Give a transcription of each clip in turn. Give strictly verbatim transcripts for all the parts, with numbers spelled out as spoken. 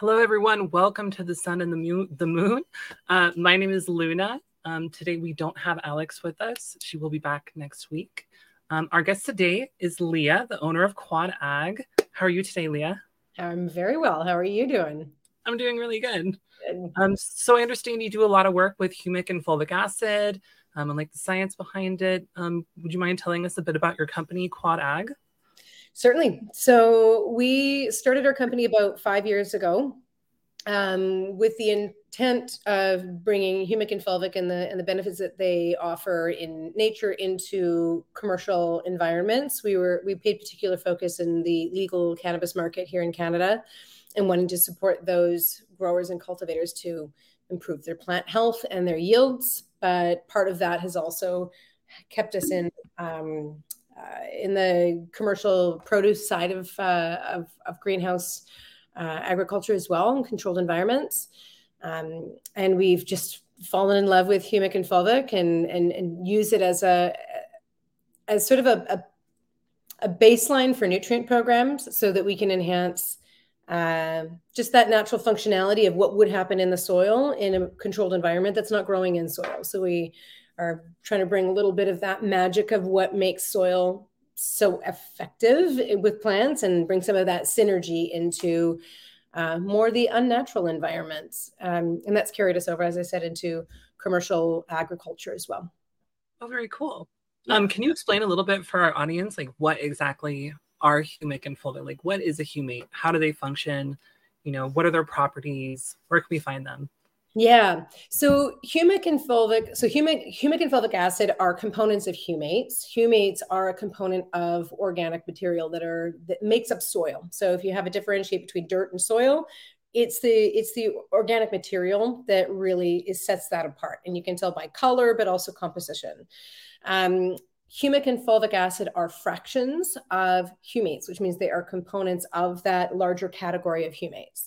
Hello, everyone. Welcome to The Sun and the Moon. Uh, my name is Luna. Um, today, we don't have Alex with us. She will be back next week. Um, our guest today is Leah, the owner of Quad Ag. How are you today, Leah? I'm very well. How are you doing? I'm doing really good. good. Um, so I understand you do a lot of work with humic and fulvic acid um, and like the science behind it. Um, would you mind telling us a bit about your company, Quad Ag? Certainly. So we started our company about five years ago um, with the intent of bringing humic and fulvic and the and the benefits that they offer in nature into commercial environments. We were we paid particular focus in the legal cannabis market here in Canada and wanted to support those growers and cultivators to improve their plant health and their yields. But part of that has also kept us in um Uh, in the commercial produce side of uh, of, of greenhouse uh, agriculture as well, in controlled environments. Um, and we've just fallen in love with humic and fulvic and and, and use it as a as sort of a, a, a baseline for nutrient programs so that we can enhance uh, just that natural functionality of what would happen in the soil in a controlled environment that's not growing in soil. So we are trying to bring a little bit of that magic of what makes soil so effective with plants and bring some of that synergy into uh, more the unnatural environments. Um, and that's carried us over, as I said, into commercial agriculture as well. Oh, very cool. Um, can you explain a little bit for our audience, like what exactly are humic and fulvic? Like what is a humate? How do they function? You know, what are their properties? Where can we find them? Yeah. So humic and fulvic, so humic, humic and fulvic acid are components of humates. Humates are a component of organic material that are that makes up soil. So if you have a differentiate between dirt and soil, it's the it's the organic material that really is sets that apart. And you can tell by color, but also composition. Um, humic and fulvic acid are fractions of humates, which means they are components of that larger category of humates.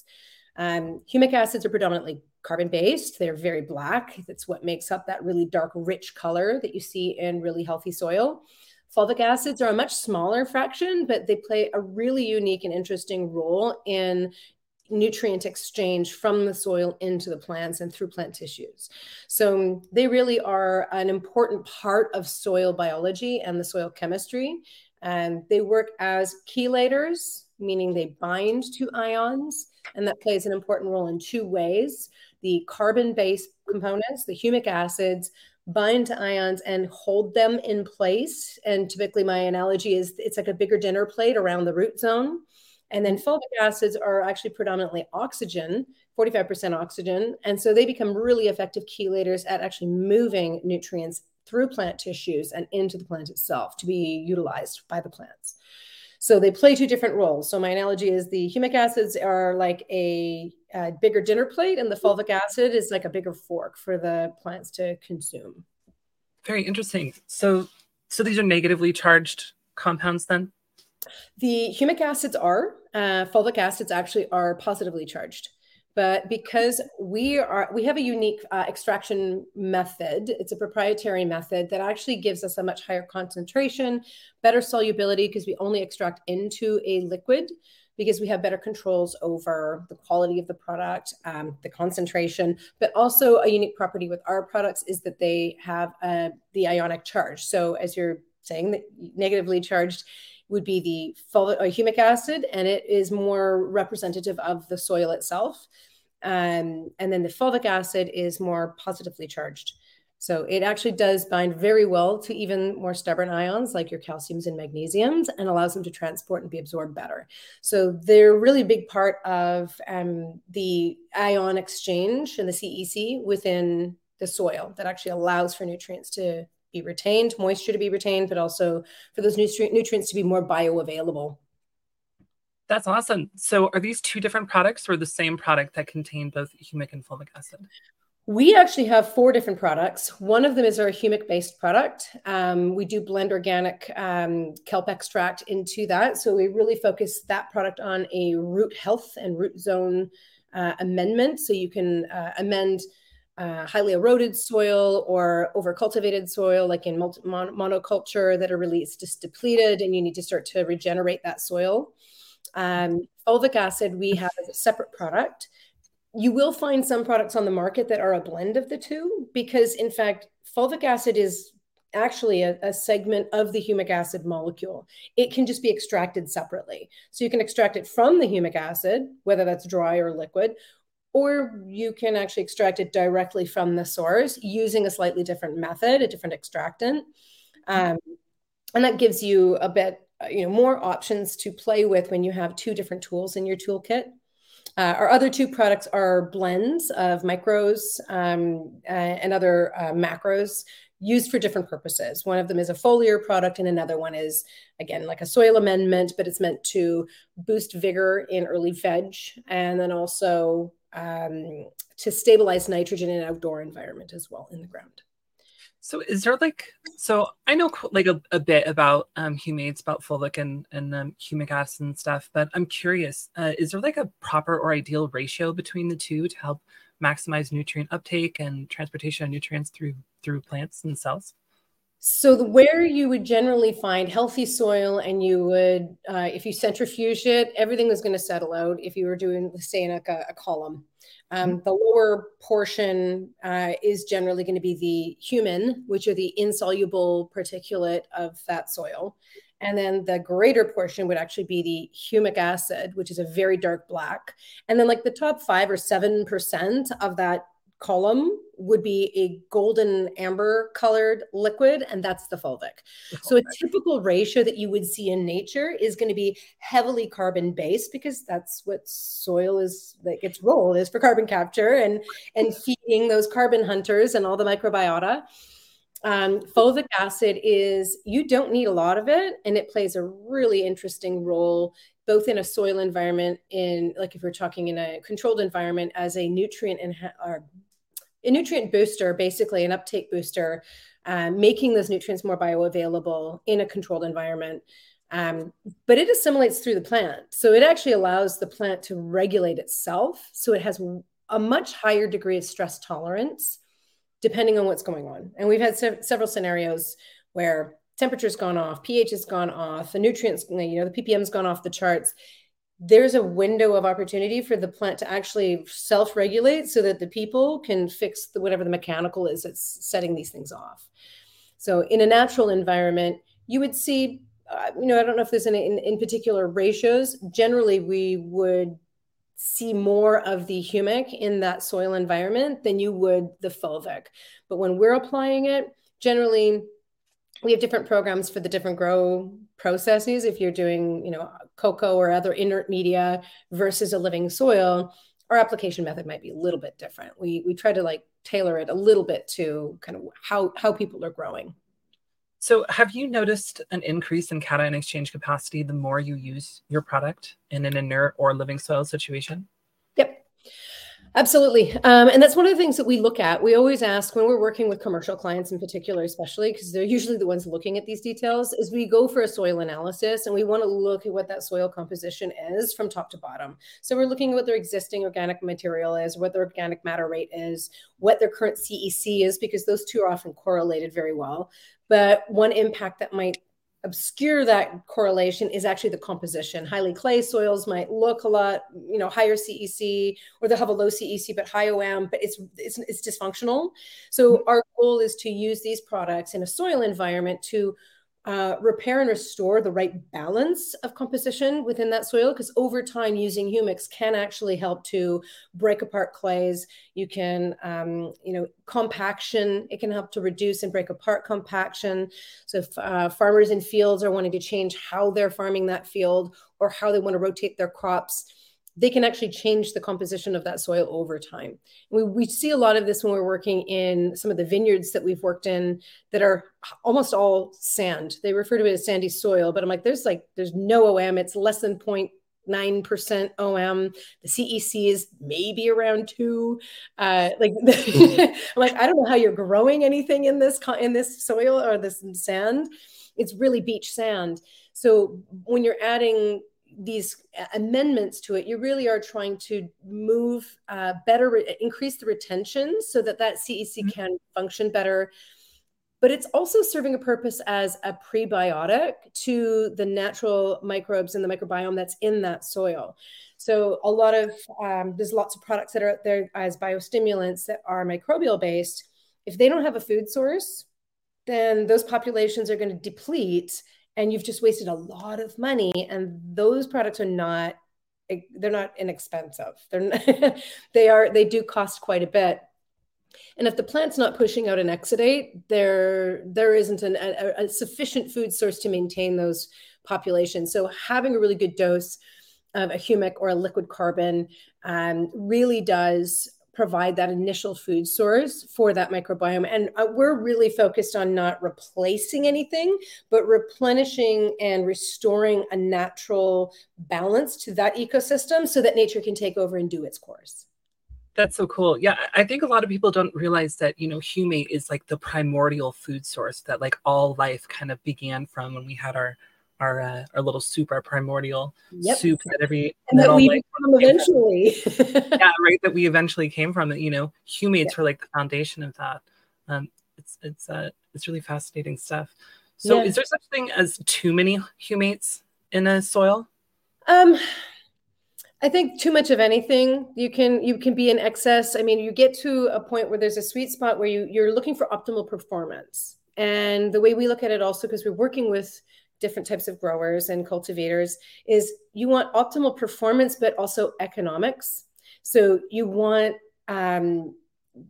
Um, humic acids are predominantly carbon-based. They're very black. That's what makes up that really dark, rich color that you see in really healthy soil. Fulvic acids are a much smaller fraction, but they play a really unique and interesting role in nutrient exchange from the soil into the plants and through plant tissues. So they really are an important part of soil biology and the soil chemistry. And they work as chelators, meaning they bind to ions, and that plays an important role in two ways. The carbon-based components, the humic acids, bind to ions and hold them in place. And typically my analogy is it's like a bigger dinner plate around the root zone. And then fulvic acids are actually predominantly oxygen, forty-five percent oxygen. And so they become really effective chelators at actually moving nutrients through plant tissues and into the plant itself to be utilized by the plants. So they play two different roles. So my analogy is the humic acids are like a, a bigger dinner plate and the fulvic acid is like a bigger fork for the plants to consume. Very interesting. So, so these are negatively charged compounds then? The humic acids are, uh, fulvic acids actually are positively charged. But because we are, we have a unique uh, extraction method. It's a proprietary method that actually gives us a much higher concentration, better solubility, because we only extract into a liquid because we have better controls over the quality of the product, um, the concentration, but also a unique property with our products is that they have uh, the ionic charge. So as you're saying, that negatively charged would be the fulvic or humic acid, and it is more representative of the soil itself. Um, and then the fulvic acid is more positively charged. So it actually does bind very well to even more stubborn ions like your calciums and magnesiums and allows them to transport and be absorbed better. So they're really a big part of um, the ion exchange and the C E C within the soil that actually allows for nutrients to be retained, moisture to be retained, but also for those nutrient nutrients to be more bioavailable. That's awesome. So are these two different products or the same product that contain both humic and fulvic acid? We actually have four different products. One of them is our humic-based product. Um, we do blend organic um, kelp extract into that. So we really focus that product on a root health and root zone uh, amendment. So you can uh, amend Uh, highly eroded soil or over-cultivated soil, like in multi- mon- monoculture that are really just depleted and you need to start to regenerate that soil. Um, fulvic acid, we have as a separate product. You will find some products on the market that are a blend of the two, because in fact, fulvic acid is actually a, a segment of the humic acid molecule. It can just be extracted separately. So you can extract it from the humic acid, whether that's dry or liquid, or you can actually extract it directly from the source using a slightly different method, a different extractant. Um, and that gives you a bit, you know, more options to play with when you have two different tools in your toolkit. Uh, our other two products are blends of micros um, uh, and other uh, macros used for different purposes. One of them is a foliar product, and another one is, again, like a soil amendment, but it's meant to boost vigor in early veg, and then also um, to stabilize nitrogen in an outdoor environment as well in the ground. So is there like, so I know like a, a bit about um, humates, about fulvic and, and um, humic acid and stuff, but I'm curious, uh, is there like a proper or ideal ratio between the two to help maximize nutrient uptake and transportation of nutrients through through plants and cells? So the, where you would generally find healthy soil, and you would, uh, if you centrifuge it, everything was going to settle out if you were doing, say, in like a, a column. Um, the lower portion uh, is generally going to be the humin, which are the insoluble particulate of that soil. And then the greater portion would actually be the humic acid, which is a very dark black. And then like the top five or seven percent of that column would be a golden amber colored liquid, and that's the fulvic. The fulvic. So a typical ratio that you would see in nature is going to be heavily carbon based, because that's what soil is, like its role is for carbon capture and, and feeding those carbon hunters and all the microbiota. Um, fulvic acid is, you don't need a lot of it, and it plays a really interesting role both in a soil environment, in like if we're talking in a controlled environment, as a nutrient and or a nutrient booster, basically an uptake booster, uh, making those nutrients more bioavailable in a controlled environment. Um, but it assimilates through the plant, so it actually allows the plant to regulate itself. So it has a much higher degree of stress tolerance, depending on what's going on. And we've had se- several scenarios where temperature's gone off, pH has gone off, the nutrients, you know, the P P M's gone off the charts. There's a window of opportunity for the plant to actually self-regulate so that the people can fix the, whatever the mechanical is that's setting these things off. So in a natural environment, you would see, uh, you know, I don't know if there's any in, in particular ratios. Generally, we would see more of the humic in that soil environment than you would the fulvic. But when we're applying it, generally, we have different programs for the different grow processes. If you're doing, you know, cocoa or other inert media versus a living soil, our application method might be a little bit different. We we try to like tailor it a little bit to kind of how, how people are growing. So have you noticed an increase in cation exchange capacity the more you use your product in an inert or living soil situation? Yep. Absolutely. Um, and that's one of the things that we look at. We always ask when we're working with commercial clients in particular, especially because they're usually the ones looking at these details, is we go for a soil analysis, and we want to look at what that soil composition is from top to bottom. So we're looking at what their existing organic material is, what their organic matter rate is, what their current C E C is, because those two are often correlated very well. But one impact that might obscure that correlation is actually the composition. Highly clay soils might look a lot, you know, higher C E C, or they'll have a low C E C but high O M, but it's it's, it's dysfunctional. So mm-hmm. Our goal is to use these products in a soil environment to uh, repair and restore the right balance of composition within that soil, because over time using humics can actually help to break apart clays. You can, um, you know, compaction, it can help to reduce and break apart compaction. So if uh, farmers in fields are wanting to change how they're farming that field or how they want to rotate their crops, they can actually change the composition of that soil over time. We, we see a lot of this when we're working in some of the vineyards that we've worked in that are almost all sand. They refer to it as sandy soil, but I'm like, there's like, there's no O M. It's less than zero point nine percent O M. The C E C is maybe around two. Uh, like, I'm like, I don't know how you're growing anything in this, in this soil or this sand. It's really beach sand. So when you're adding these amendments to it, you really are trying to move uh, better, re- increase the retention so that that C E C mm-hmm. can function better. but it's also serving a purpose as a prebiotic to the natural microbes and the microbiome that's in that soil. So a lot of, um, there's lots of products that are out there as biostimulants that are microbial based. If they don't have a food source, then those populations are going to deplete, and you've just wasted a lot of money. And those products are not, they're not inexpensive. They're not, they are, they do cost quite a bit. And if the plant's not pushing out an exudate, there, there isn't an, a, a sufficient food source to maintain those populations. So having a really good dose of a humic or a liquid carbon um, really does provide that initial food source for that microbiome. And uh, we're really focused on not replacing anything, but replenishing and restoring a natural balance to that ecosystem so that nature can take over and do its course. That's so cool. Yeah, I think a lot of people don't realize that, you know, humate is like the primordial food source that like all life kind of began from when we had our Our, uh, our little soup, our primordial yep. soup that every and that we like, become eventually. yeah, right. That we eventually came from. That you know, humates yep. were like the foundation of that. Um, it's it's uh, it's really fascinating stuff. So, yeah. Is there such thing as too many humates in a soil? Um, I think too much of anything. You can you can be in excess. I mean, you get to a point where there's a sweet spot where you you're looking for optimal performance. And the way we look at it, also because we're working with different types of growers and cultivators, is you want optimal performance, but also economics. So you want um,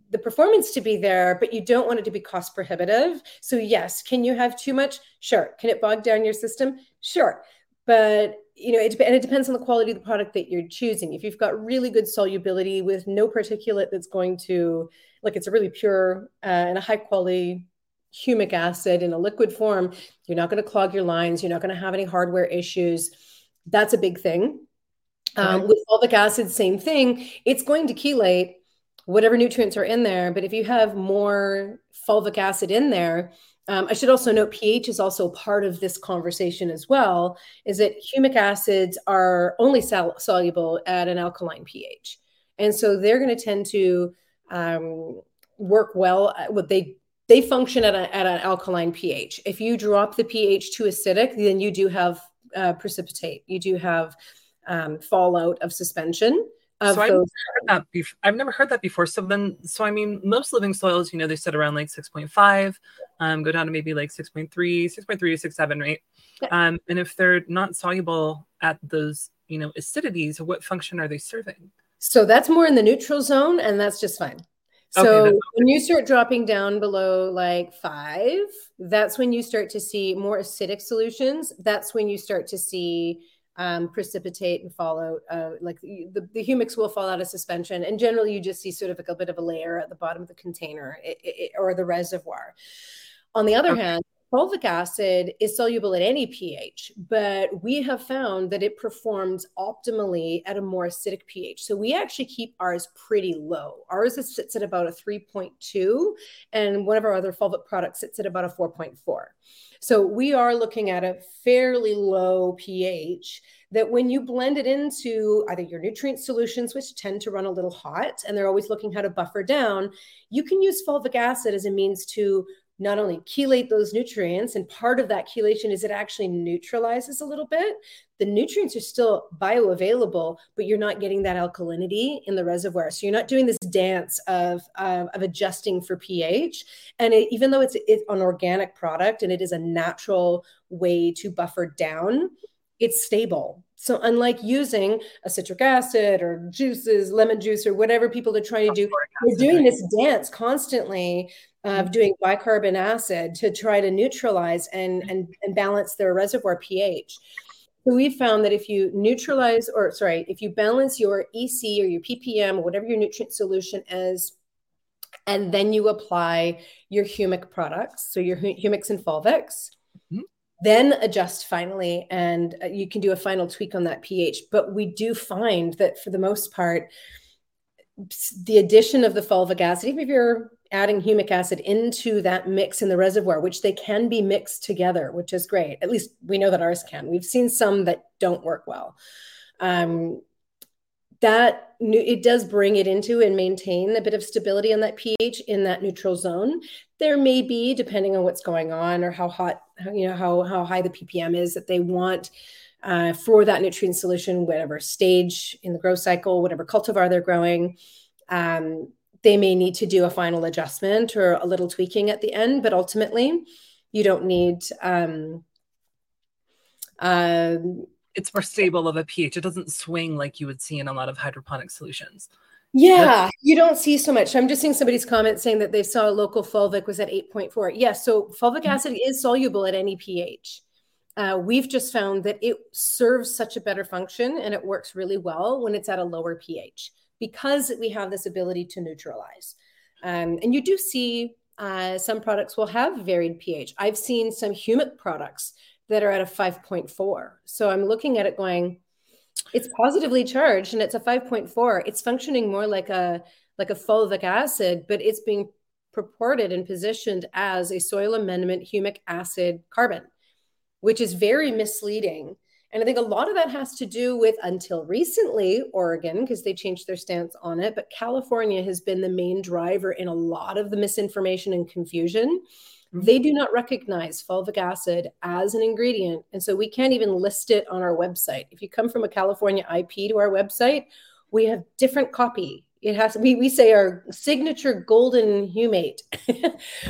the performance to be there, but you don't want it to be cost prohibitive. So yes, can you have too much? Sure. Can it bog down your system? Sure. But you know, it, and it depends on the quality of the product that you're choosing. If you've got really good solubility with no particulate that's going to, like it's a really pure uh, and a high quality humic acid in a liquid form, you're not going to clog your lines. You're not going to have any hardware issues. That's a big thing. Um, right. With fulvic acid, same thing. It's going to chelate whatever nutrients are in there. But if you have more fulvic acid in there, um, I should also note pH is also part of this conversation as well, is that humic acids are only sal- soluble at an alkaline pH. And so they're going to tend to um, work well. What they They function at, a, at an alkaline pH. If you drop the pH to acidic, then you do have uh, precipitate. You do have um, fallout of suspension. Of so I've never, heard that bef- I've never heard that before. So then, so I mean, most living soils, you know, they sit around like six point five, um, go down to maybe like six point three, six point three to six point seven, right? Yeah. Um, and if they're not soluble at those, you know, acidities, what function are they serving? So that's more in the neutral zone, and that's just fine. So okay, when you start dropping down below like five, that's when you start to see more acidic solutions. That's when you start to see um, precipitate and fallout. Uh, like the, the humics will fall out of suspension. And generally you just see sort of like a bit of a layer at the bottom of the container it, it, or the reservoir. On the other okay. hand, fulvic acid is soluble at any pH, but we have found that it performs optimally at a more acidic pH. So we actually keep ours pretty low. Ours is, sits at about a three point two, and one of our other fulvic products sits at about a four point four. So we are looking at a fairly low pH that when you blend it into either your nutrient solutions, which tend to run a little hot, and they're always looking how to buffer down, you can use fulvic acid as a means to not only chelate those nutrients, and part of that chelation is it actually neutralizes a little bit. The nutrients are still bioavailable, but you're not getting that alkalinity in the reservoir. So you're not doing this dance of, of, of adjusting for pH. And it, even though it's, it's an organic product and it is a natural way to buffer down, it's stable. So unlike using a citric acid or juices, lemon juice, or whatever people are trying to do, we're doing this dance constantly of doing bicarbonate acid to try to neutralize and, and, and balance their reservoir pH. So we found that if you neutralize, or sorry, if you balance your E C or your P P M or whatever your nutrient solution is, and then you apply your humic products, so your humics and fulvics, mm-hmm. then adjust finally, and you can do a final tweak on that pH. But we do find that for the most part, the addition of the fulvic acid, even if you're adding humic acid into that mix in the reservoir, which they can be mixed together, which is great. At least we know that ours can. We've seen some that don't work well. Um, that it does bring it into and maintain a bit of stability on that pH in that neutral zone. There may be, depending on what's going on or how hot, you know, how, how high the P P M is that they want uh, for that nutrient solution, whatever stage in the growth cycle, whatever cultivar they're growing, um, they may need to do a final adjustment or a little tweaking at the end, but ultimately you don't need, um, uh, it's more stable of a pH. It doesn't swing like you would see in a lot of hydroponic solutions. Yeah, That's- you don't see so much. I'm just seeing somebody's comment saying that they saw a local fulvic was at eight point four. Yes, yeah, so fulvic acid is soluble at any pH. Uh, we've just found that it serves such a better function and it works really well when it's at a lower pH because we have this ability to neutralize. Um, and you do see uh, some products will have varied pH. I've seen some humic products that are at a five point four. So I'm looking at it going, it's positively charged and it's a five point four. It's functioning more like a like a fulvic acid, but it's being purported and positioned as a soil amendment humic acid carbon, which is very misleading. And I think a lot of that has to do with, until recently, Oregon, because they changed their stance on it, but California has been the main driver in a lot of the misinformation and confusion. They do not recognize fulvic acid as an ingredient. And so we can't even list it on our website. If you come from a California I P to our website, we have different copy. It has, we, we say our signature golden humate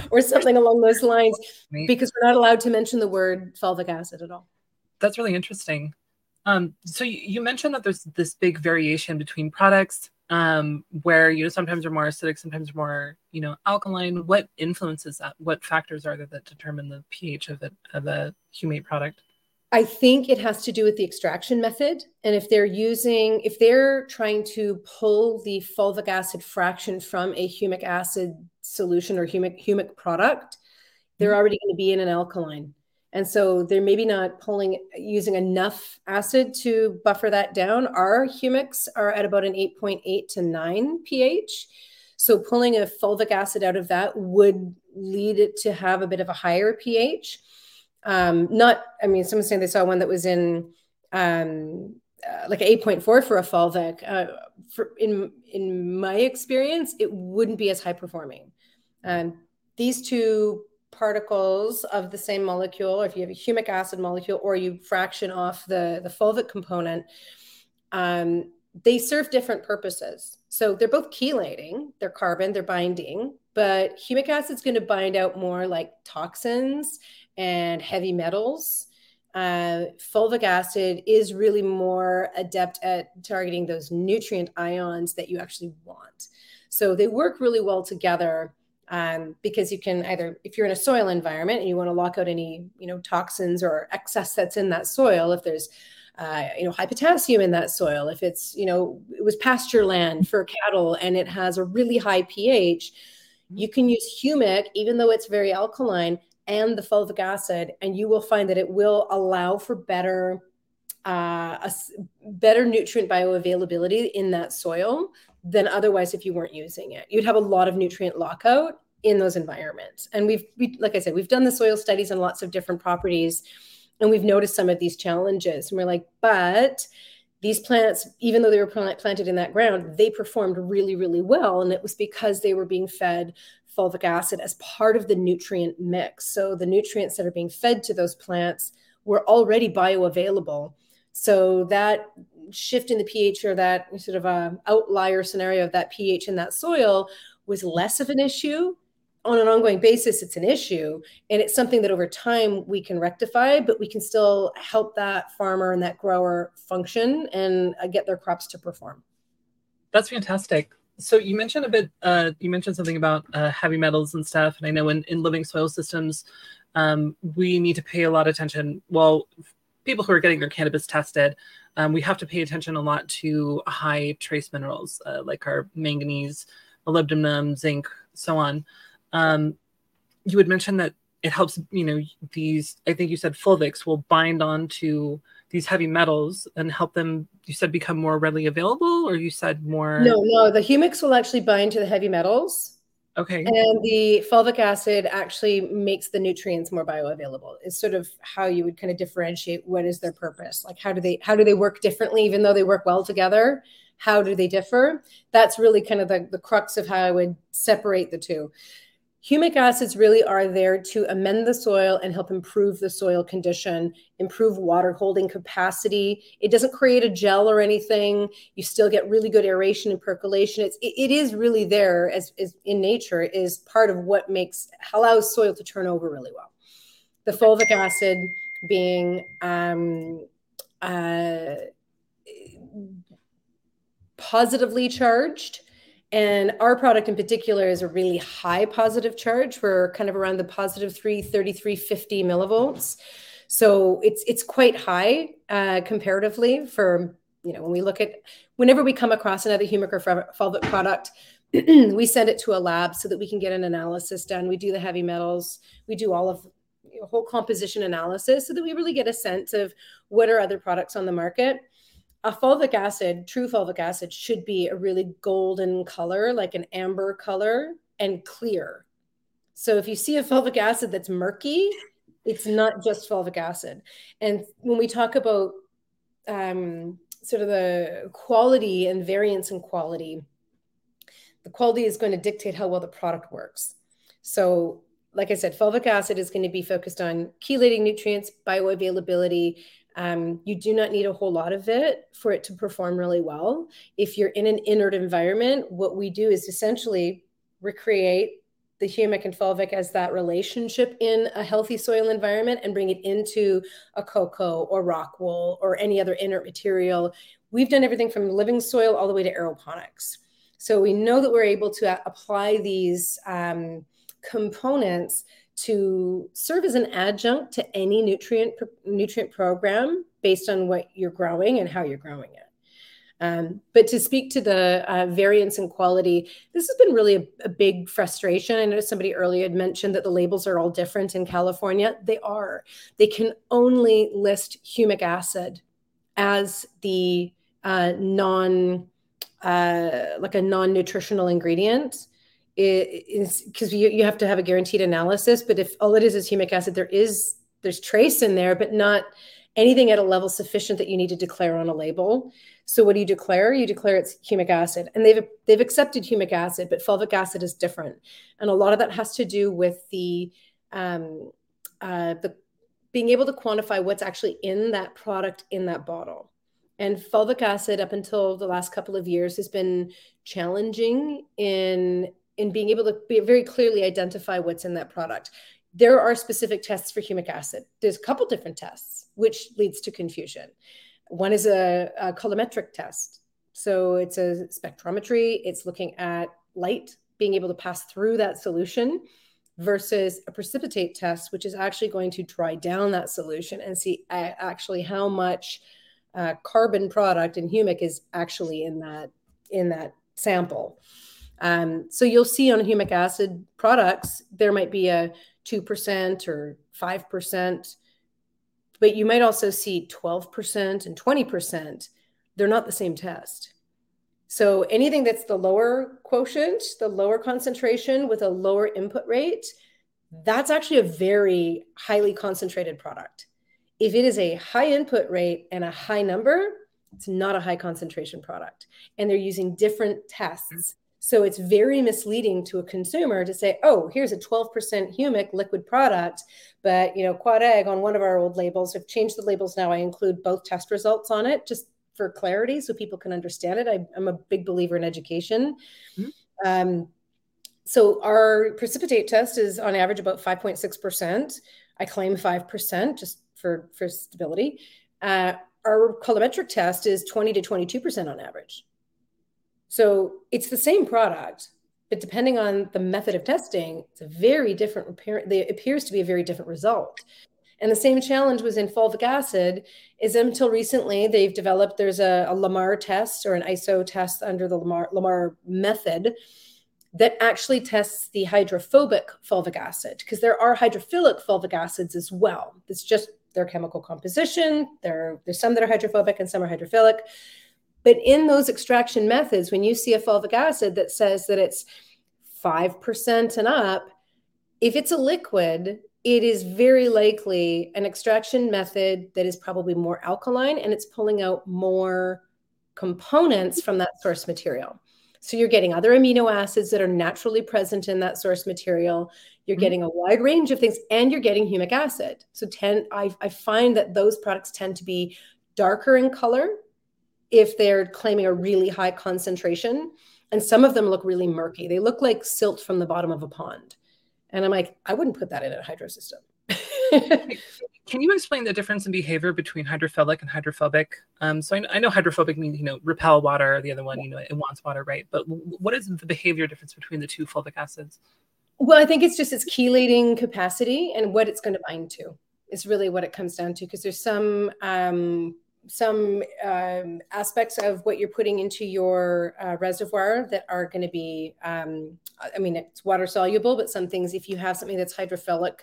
or something along those lines, because we're not allowed to mention the word fulvic acid at all. That's really interesting. Um, so you, you mentioned that there's this big variation between products. Um, where, you know, sometimes are more acidic, sometimes more, you know, alkaline. What influences that? What factors are there that determine the pH of the, of the humate product? I think it has to do with the extraction method. And if they're using, if they're trying to pull the fulvic acid fraction from a humic acid solution or humic, humic product, they're mm-hmm. already going to be in an alkaline. And so they're maybe not pulling, using enough acid to buffer that down. Our humics are at about an eight point eight to nine pH. So pulling a fulvic acid out of that would lead it to have a bit of a higher pH. Um, not, I mean, someone's saying they saw one that was in um, uh, like eight point four for a fulvic. Uh, for, in, in my experience, it wouldn't be as high performing. Um, these two particles of the same molecule, or if you have a humic acid molecule or you fraction off the, the fulvic component, um, they serve different purposes. So they're both chelating, they're carbon, they're binding, but humic acid is going to bind out more like toxins and heavy metals. Uh, fulvic acid is really more adept at targeting those nutrient ions that you actually want. So they work really well together. Um, because you can either, if you're in a soil environment and you want to lock out any, you know, toxins or excess that's in that soil, if there's, uh, you know, high potassium in that soil, if it's, you know, it was pasture land for cattle and it has a really high pH, you can use humic, even though it's very alkaline, and the fulvic acid, and you will find that it will allow for better, uh, a, better nutrient bioavailability in that soil than otherwise if you weren't using it. You'd have a lot of nutrient lockout in those environments. And we've, we, like I said, we've done the soil studies on lots of different properties, and we've noticed some of these challenges. And we're like, but these plants, even though they were plant- planted in that ground, they performed really, really well. And it was because they were being fed fulvic acid as part of the nutrient mix. So the nutrients that are being fed to those plants were already bioavailable. So that shift in the pH, or that sort of a outlier scenario of that pH in that soil, was less of an issue. On an ongoing basis, it's an issue, and it's something that over time we can rectify, but we can still help that farmer and that grower function and get their crops to perform. That's fantastic. So you mentioned a bit, uh, you mentioned something about uh, heavy metals and stuff. And I know in, in living soil systems, um, we need to pay a lot of attention. Well, people who are getting their cannabis tested, um, we have to pay attention a lot to high trace minerals uh, like our manganese, molybdenum, zinc, so on. Um, you had mentioned that it helps, you know, these, I think you said fulvics will bind on to these heavy metals and help them, you said, become more readily available, or you said more? No, no, the humics will actually bind to the heavy metals. Okay. And the fulvic acid actually makes the nutrients more bioavailable. It's sort of how you would kind of differentiate what is their purpose. Like, how do they, how do they work differently, even though they work well together? how do they differ? That's really kind of the, the crux of how I would separate the two. Humic acids really are there to amend the soil and help improve the soil condition, improve water holding capacity. It doesn't create a gel or anything. You still get really good aeration and percolation. It's, it, it is really there as, as in nature, is part of what makes, allows soil to turn over really well. The fulvic acid being um, uh, positively charged. And our product in particular is a really high positive charge. We're kind of around the positive three thirty-three fifty millivolts. So it's it's quite high uh, comparatively for, you know, when we look at, whenever we come across another humic or fulvic product, we send it to a lab so that we can get an analysis done. We do the heavy metals. We do all of you know, whole composition analysis so that we really get a sense of what are other products on the market. A fulvic acid, true fulvic acid, should be a really golden color, like an amber color, and clear. So if you see a fulvic acid that's murky, it's not just fulvic acid. And when we talk about um, sort of the quality and variance in quality, the quality is going to dictate how well the product works. So like I said, fulvic acid is going to be focused on chelating nutrients, bioavailability. Um, you do not need a whole lot of it for it to perform really well. If you're in an inert environment, what we do is essentially recreate the humic and fulvic as that relationship in a healthy soil environment and bring it into a coco or rock wool or any other inert material. We've done everything from living soil all the way to aeroponics. So we know that we're able to apply these um, components to serve as an adjunct to any nutrient nutrient program based on what you're growing and how you're growing it. Um, but to speak to the uh, variance in quality, this has been really a, a big frustration. I know somebody earlier had mentioned that the labels are all different in California. They are. They can only list humic acid as the uh, non, uh, like a non-nutritional ingredient. It is because you, you have to have a guaranteed analysis, but if all it is is humic acid, there is there's trace in there, but not anything at a level sufficient that you need to declare on a label. So what do you declare? You declare it's humic acid, and they've they've accepted humic acid, but fulvic acid is different, and a lot of that has to do with the um, uh, the being able to quantify what's actually in that product in that bottle. And fulvic acid, up until the last couple of years, has been challenging in in being able to be very clearly identify what's in that product. There are specific tests for humic acid. There's a couple different tests, which leads to confusion. One is a, a colorimetric test. So it's a spectrometry. It's looking at light, being able to pass through that solution, versus a precipitate test, which is actually going to dry down that solution and see actually how much uh, carbon product and humic is actually in that, in that sample. Um, so you'll see on humic acid products, there might be a two percent or five percent, but you might also see twelve percent and twenty percent. They're not the same test. So anything that's the lower quotient, the lower concentration with a lower input rate, that's actually a very highly concentrated product. If it is a high input rate and a high number, it's not a high concentration product. And they're using different tests. So it's very misleading to a consumer to say, oh, here's a twelve percent humic liquid product, but, you know, Quad Ag on one of our old labels, I've changed the labels now. I include both test results on it just for clarity so people can understand it. I, I'm a big believer in education. Mm-hmm. Um, so our precipitate test is on average about five point six percent. I claim five percent just for, for stability. Uh, our colorimetric test is twenty to twenty-two percent on average. So it's the same product, but depending on the method of testing, it's a very different, there appears to be a very different result. And the same challenge was in fulvic acid, is until recently they've developed, there's a, a Lamar test or an I S O test under the Lamar, Lamar method that actually tests the hydrophobic fulvic acid, because there are hydrophilic fulvic acids as well. It's just their chemical composition. There, there's some that are hydrophobic and some are hydrophilic. But in those extraction methods, when you see a fulvic acid that says that it's five percent and up, if it's a liquid, it is very likely an extraction method that is probably more alkaline, and it's pulling out more components from that source material. So you're getting other amino acids that are naturally present in that source material. You're mm-hmm. getting a wide range of things, and you're getting humic acid. So ten, I, I find that those products tend to be darker in color if they're claiming a really high concentration. And some of them look really murky. They look like silt from the bottom of a pond. And I'm like, I wouldn't put that in a hydro system. Can you explain the difference in behavior between hydrophilic and hydrophobic? Um, so I, I know hydrophobic means, you know, repel water. The other one, you know, it wants water, right? But what is the behavior difference between the two fulvic acids? Well, I think it's just its chelating capacity and what it's going to bind to is really what it comes down to. Because there's some um, some um, aspects of what you're putting into your uh, reservoir that are going to be, um, I mean, it's water soluble, but some things, if you have something that's hydrophilic,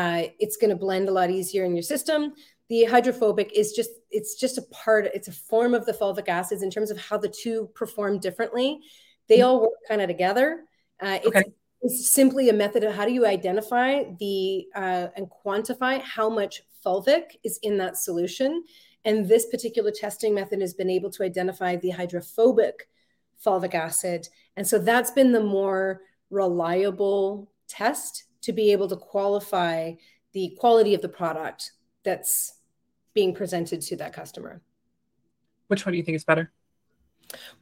Uh, it's going to blend a lot easier in your system. The hydrophobic is just, it's just a part, it's a form of the fulvic acids in terms of how the two perform differently. They all work kind of together. Uh, it's, okay. it's simply a method of how do you identify the uh, and quantify how much fulvic is in that solution. And this particular testing method has been able to identify the hydrophobic fulvic acid. And so that's been the more reliable test to be able to qualify the quality of the product that's being presented to that customer. Which one do you think is better?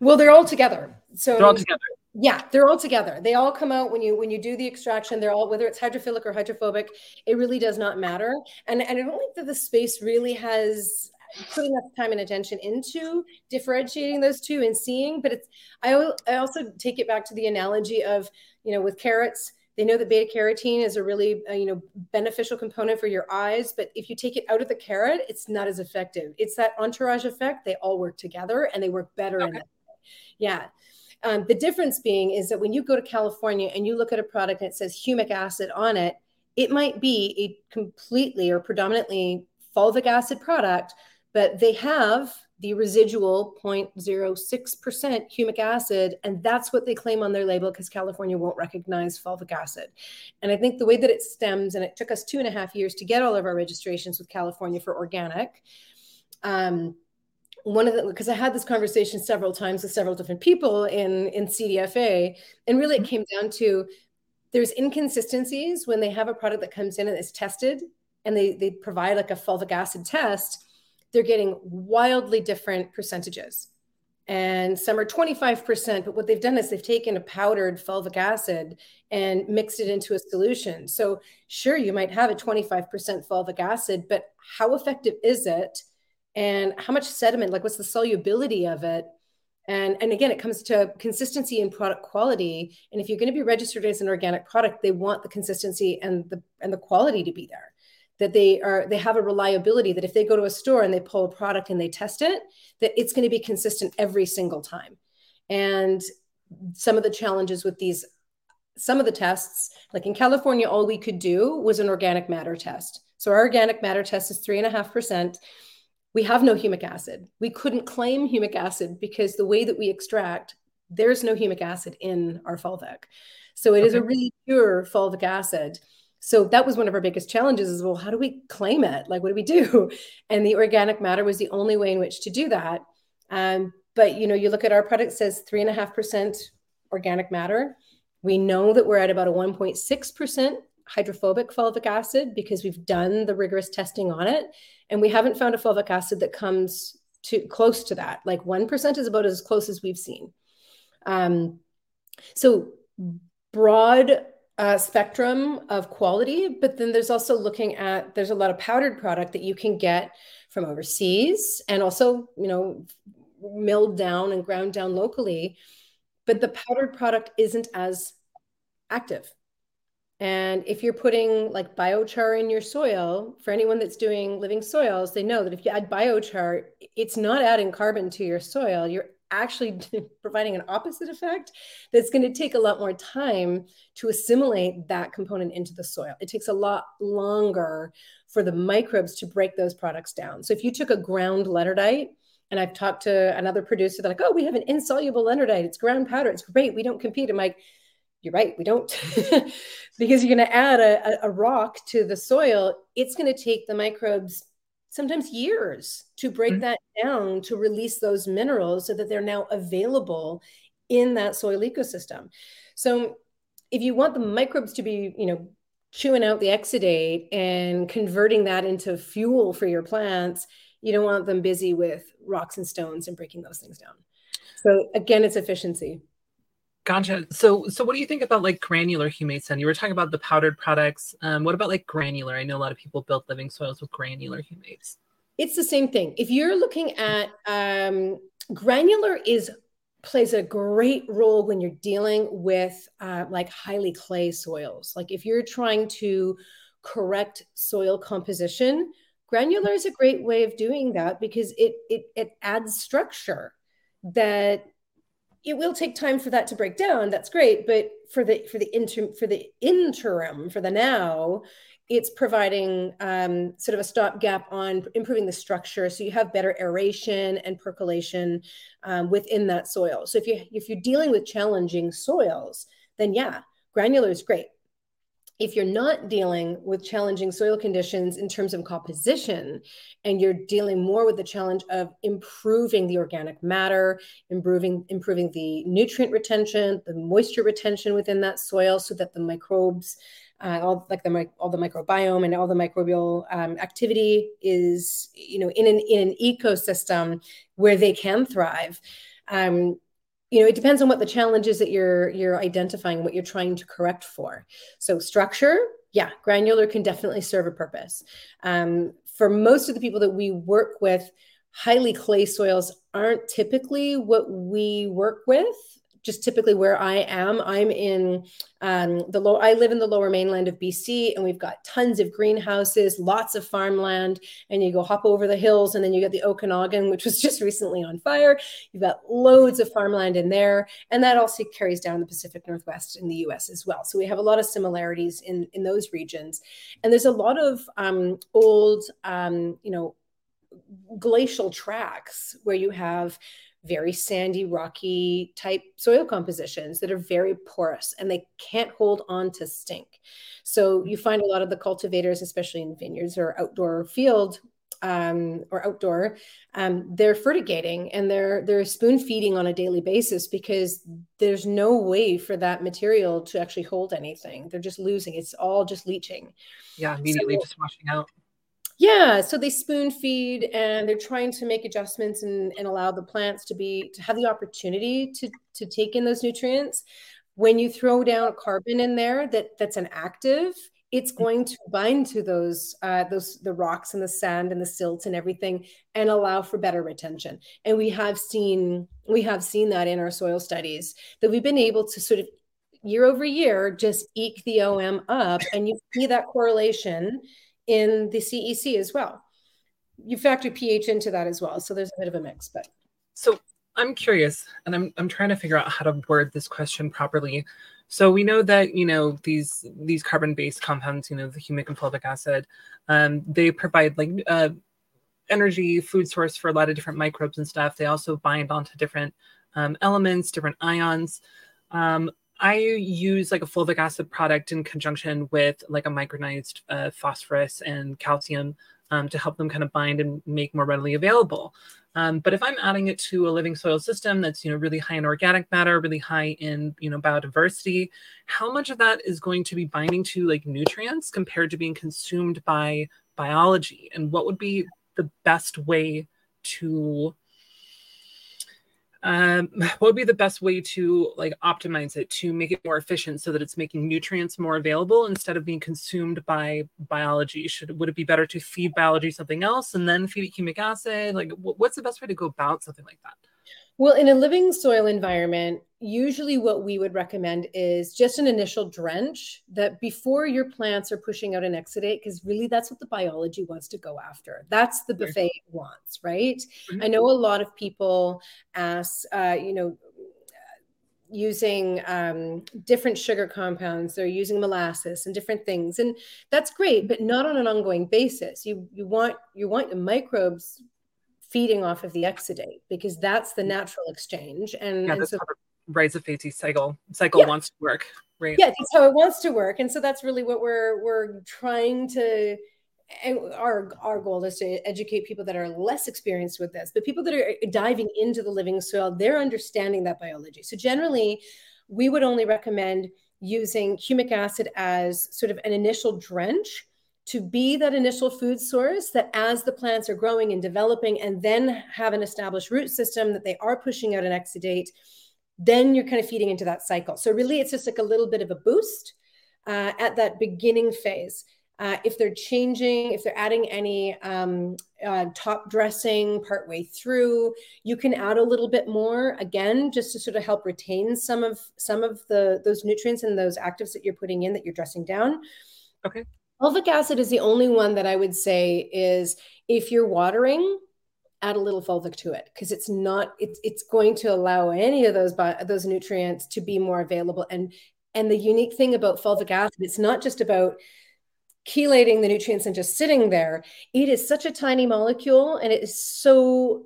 Well, they're all together. So they're all together. Yeah, they're all together. They all come out when you when you do the extraction. They're all, whether it's hydrophilic or hydrophobic, it really does not matter. And, and I don't think that the space really has put enough time and attention into differentiating those two and seeing. But it's I, I also take it back to the analogy of, you know, with carrots, they know that beta carotene is a really, uh, you know, beneficial component for your eyes, but if you take it out of the carrot, it's not as effective. It's that entourage effect. They all work together and they work better. Okay. In that. Yeah. Um, the difference being is that when you go to California and you look at a product and it says humic acid on it, it might be a completely or predominantly fulvic acid product, but they have the residual zero point zero six percent humic acid. And that's what they claim on their label because California won't recognize fulvic acid. And I think the way that it stems, and it took us two and a half years to get all of our registrations with California for organic. Um, one of the, because I had this conversation several times with several different people in, in C D F A. And really it came down to there's inconsistencies when they have a product that comes in and is tested and they, they provide like a fulvic acid test. They're getting wildly different percentages. And some are twenty-five percent, but what they've done is they've taken a powdered fulvic acid and mixed it into a solution. So sure, you might have a twenty-five percent fulvic acid, but how effective is it? And how much sediment, like what's the solubility of it? And, and again, it comes to consistency and product quality. And if you're going to be registered as an organic product, they want the consistency and the and the quality to be there. That they are, they have a reliability that if they go to a store and they pull a product and they test it, that it's going to be consistent every single time. And some of the challenges with these, some of the tests, like in California, all we could do was an organic matter test. So our organic matter test is three and a half percent. We have no humic acid. We couldn't claim humic acid because the way that we extract, there's no humic acid in our fulvic. So it okay. is a really pure fulvic acid. So that was one of our biggest challenges is, well, how do we claim it? Like, what do we do? And the organic matter was the only way in which to do that. Um, but, you know, you look at our product, it says three and a half percent organic matter. We know that we're at about a one point six percent hydrophobic fulvic acid because we've done the rigorous testing on it. And we haven't found a fulvic acid that comes to close to that. Like one percent is about as close as we've seen. Um, so broad Uh, spectrum of quality, but then there's also looking at, there's a lot of powdered product that you can get from overseas and also, you know, milled down and ground down locally, but the powdered product isn't as active. And if you're putting like biochar in your soil, for anyone that's doing living soils, they know that if you add biochar, it's not adding carbon to your soil. You're actually providing an opposite effect that's going to take a lot more time to assimilate that component into the soil. It takes a lot longer for the microbes to break those products down. So if you took a ground Leonardite, and I've talked to another producer, they're like, oh, we have an insoluble Leonardite. It's ground powder. It's great. We don't compete. I'm like, you're right. We don't. Because you're going to add a, a rock to the soil. It's going to take the microbes sometimes years to break mm-hmm. that down, to release those minerals so that they're now available in that soil ecosystem. So if you want the microbes to be, you know, chewing out the exudate and converting that into fuel for your plants, you don't want them busy with rocks and stones and breaking those things down. So again, it's efficiency. Gotcha. So, so what do you think about like granular humates? And you were talking about the powdered products. Um, what about like granular? I know a lot of people build living soils with granular humates. It's the same thing. If you're looking at um, granular is plays a great role when you're dealing with uh, like highly clay soils. Like if you're trying to correct soil composition, granular is a great way of doing that because it it it adds structure that it will take time for that to break down. That's great, but for the for the inter, for the interim, for the now, it's providing um, sort of a stopgap on improving the structure, so you have better aeration and percolation um, within that soil. So if you if you're dealing with challenging soils, then yeah, granular is great. If you're not dealing with challenging soil conditions in terms of composition, and you're dealing more with the challenge of improving the organic matter, improving, improving the nutrient retention, the moisture retention within that soil so that the microbes, uh, all, like the, all the microbiome and all the microbial um, activity is, you know, in an, in an ecosystem where they can thrive. Um, You know, it depends on what the challenge is that you're you're identifying, what you're trying to correct for. So structure, yeah, granular can definitely serve a purpose. Um, for most of the people that we work with, highly clay soils aren't typically what we work with. Just typically where I am, I'm in um, the low. I live in the lower mainland of B C, and we've got tons of greenhouses, lots of farmland, and you go hop over the hills, and then you get the Okanagan, which was just recently on fire. You've got loads of farmland in there, and that also carries down the Pacific Northwest in the U S as well. So we have a lot of similarities in in those regions, and there's a lot of um, old, um, you know, glacial tracks where you have very sandy, rocky type soil compositions that are very porous and they can't hold on to stink. So you find a lot of the cultivators, especially in vineyards or outdoor field um, or outdoor, um, they're fertigating and they're they're spoon feeding on a daily basis because there's no way for that material to actually hold anything. They're just losing. It's all just leaching. Yeah, immediately so, just washing out. Yeah, so they spoon feed and they're trying to make adjustments and, and allow the plants to be to have the opportunity to to take in those nutrients. When you throw down carbon in there that that's an active, it's going to bind to those uh, those the rocks and the sand and the silt and everything and allow for better retention. And we have seen we have seen that in our soil studies that we've been able to sort of year over year just eke the O M up, and you see that correlation in the C E C as well. You factor pH into that as well. So there's a bit of a mix, but. So I'm curious, and I'm I'm trying to figure out how to word this question properly. So we know that, you know, these these carbon-based compounds, you know, the humic and fulvic acid, um, they provide like uh, energy, food source for a lot of different microbes and stuff. They also bind onto different um, elements, different ions. Um, I use like a fulvic acid product in conjunction with like a micronized uh, phosphorus and calcium um, to help them kind of bind and make more readily available. Um, but if I'm adding it to a living soil system that's, you know, really high in organic matter, really high in, you know, biodiversity, how much of that is going to be binding to like nutrients compared to being consumed by biology? And what would be the best way to Um, what would be the best way to like optimize it to make it more efficient so that it's making nutrients more available instead of being consumed by biology? Should would it be better to feed biology something else and then feed it humic acid? Like, w- what's the best way to go about something like that? Well, in a living soil environment, usually what we would recommend is just an initial drench that before your plants are pushing out an exudate, because really that's what the biology wants to go after. That's the buffet it wants, right? Mm-hmm. I know a lot of people ask, uh, you know, using um, different sugar compounds, they're using molasses and different things. And that's great, but not on an ongoing basis. You you want you want your microbes feeding off of the exudate because that's the natural exchange. And, yeah, and that's so, how the rhizophagy cycle cycle yeah. wants to work, right? Yeah, that's how it wants to work. And so that's really what we're we're trying to our our goal is to educate people that are less experienced with this, but people that are diving into the living soil, they're understanding that biology. So generally, we would only recommend using humic acid as sort of an initial drench to be that initial food source that as the plants are growing and developing and then have an established root system that they are pushing out and exudate, then you're kind of feeding into that cycle. So really, it's just like a little bit of a boost uh, at that beginning phase. Uh, if they're changing, if they're adding any um, uh, top dressing partway through, you can add a little bit more, again, just to sort of help retain some of some of the those nutrients and those actives that you're putting in that you're dressing down. Okay. Fulvic acid is the only one that I would say is, if you're watering, add a little fulvic to it, because it's not it's it's going to allow any of those those nutrients to be more available. And and the unique thing about fulvic acid, it's not just about chelating the nutrients and just sitting there. It is such a tiny molecule, and it is so,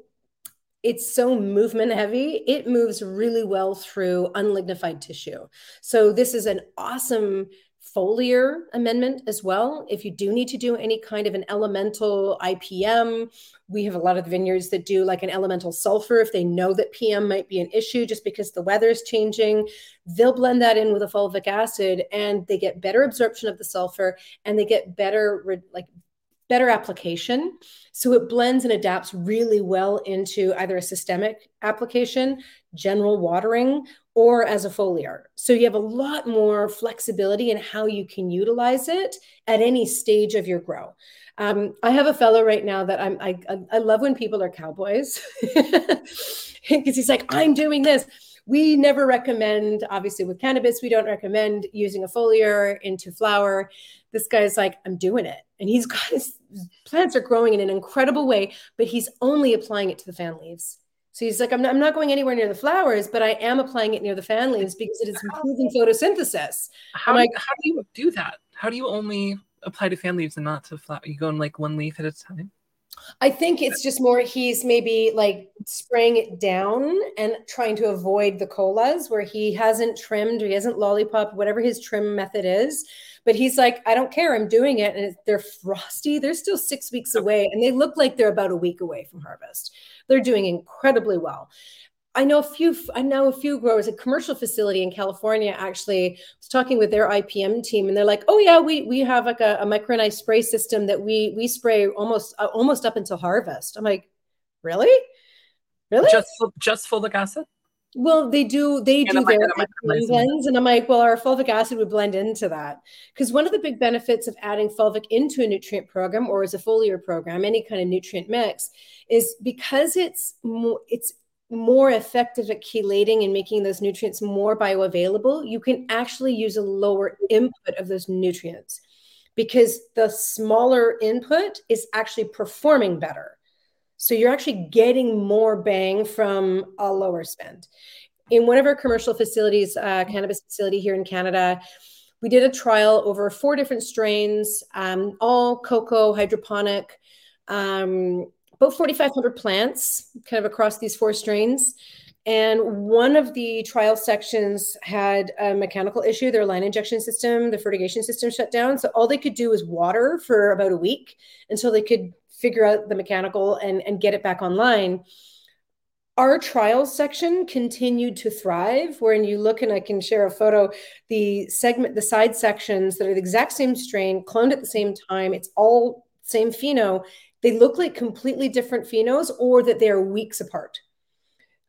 it's so movement heavy. It moves really well through unlignified tissue. So this is an awesome foliar amendment as well. If you do need to do any kind of an elemental I P M, we have a lot of vineyards that do like an elemental sulfur. If they know that P M might be an issue just because the weather is changing, they'll blend that in with a fulvic acid, and they get better absorption of the sulfur, and they get better, like better application. So it blends and adapts really well into either a systemic application, general watering, or as a foliar. So you have a lot more flexibility in how you can utilize it at any stage of your grow. Um, I have a fellow right now that I'm, I, I love when people are cowboys, because he's like, I'm doing this. We never recommend, obviously with cannabis, we don't recommend using a foliar into flower. This guy's like, I'm doing it. And he's got his plants are growing in an incredible way, but he's only applying it to the fan leaves. So he's like, I'm not, I'm not going anywhere near the flowers, but I am applying it near the fan leaves because it is improving photosynthesis. How, like, how do you do that? How do you only apply to fan leaves and not to flower? You go in like one leaf at a time? I think it's just more, he's maybe like spraying it down and trying to avoid the colas where he hasn't trimmed, or he hasn't lollipop, whatever his trim method is. But he's like, I don't care, I'm doing it. And they're frosty. They're still six weeks away, and they look like they're about a week away from harvest. They're doing incredibly well. I know a few, I know a few growers, a commercial facility in California, actually was talking with their I P M team, and they're like, oh yeah, we, we have like a, a micronized spray system that we, we spray almost, uh, almost up until harvest. I'm like, really? Really? Just, just fulvic acid? Well, they do, they and do their blends. And I'm like, well, our fulvic acid would blend into that. Because one of the big benefits of adding fulvic into a nutrient program, or as a foliar program, any kind of nutrient mix, is because it's more, it's, more effective at chelating and making those nutrients more bioavailable, you can actually use a lower input of those nutrients, because the smaller input is actually performing better. So you're actually getting more bang from a lower spend. In one of our commercial facilities, uh, cannabis facility here in Canada, we did a trial over four different strains, um, all cocoa, hydroponic, um, about forty-five hundred plants kind of across these four strains. And one of the trial sections had a mechanical issue. Their line injection system, the fertigation system shut down. So all they could do was water for about a week until they could figure out the mechanical and, and get it back online. Our trial section continued to thrive, wherein you look, and I can share a photo, the segment, the side sections that are the exact same strain, cloned at the same time. It's all same pheno. They look like completely different phenos, or that they are weeks apart.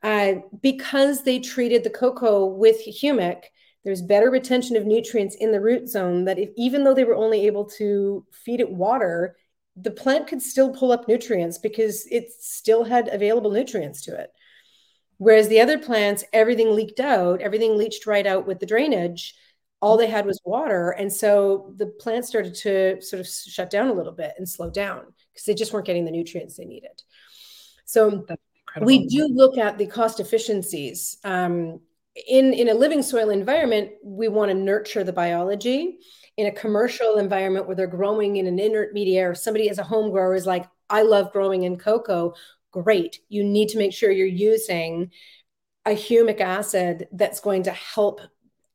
Uh, because they treated the cocoa with humic, there's better retention of nutrients in the root zone, that if, even though they were only able to feed it water, the plant could still pull up nutrients because it still had available nutrients to it. Whereas the other plants, everything leaked out, everything leached right out with the drainage. All they had was water. And so the plant started to sort of shut down a little bit and slow down because they just weren't getting the nutrients they needed. So we do look at the cost efficiencies. Um, in, in a living soil environment, we want to nurture the biology. In a commercial environment where they're growing in an inert media, or somebody as a home grower is like, I love growing in cocoa. Great. You need to make sure you're using a humic acid that's going to help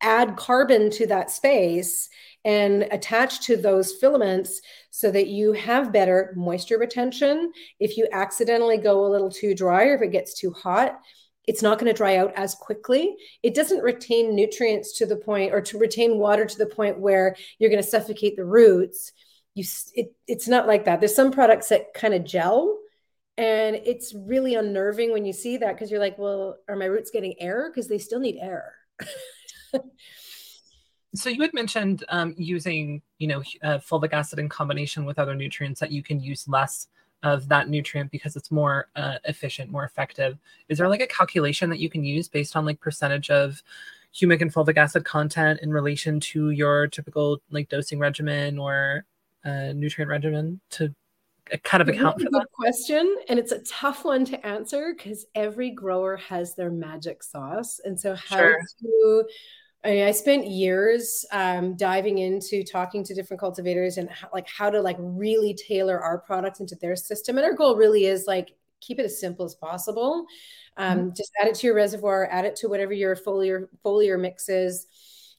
add carbon to that space and attach to those filaments so that you have better moisture retention. If you accidentally go a little too dry or if it gets too hot, it's not going to dry out as quickly. It doesn't retain nutrients to the point, or to retain water to the point where you're going to suffocate the roots. You, it, it's not like that. There's some products that kind of gel, and it's really unnerving when you see that, because you're like, well, are my roots getting air? Because they still need air. So you had mentioned um, using, you know, uh, fulvic acid in combination with other nutrients, that you can use less of that nutrient because it's more uh, efficient, more effective. Is there like a calculation that you can use based on like percentage of humic and fulvic acid content in relation to your typical like dosing regimen or uh, nutrient regimen to kind of account for that? That's a good question, and it's a tough one to answer because every grower has their magic sauce. And so how sure. to... I mean, I spent years um, diving into talking to different cultivators and how, like how to like really tailor our products into their system. And our goal really is like, keep it as simple as possible. Um, mm-hmm. Just add it to your reservoir, add it to whatever your foliar, foliar mix is,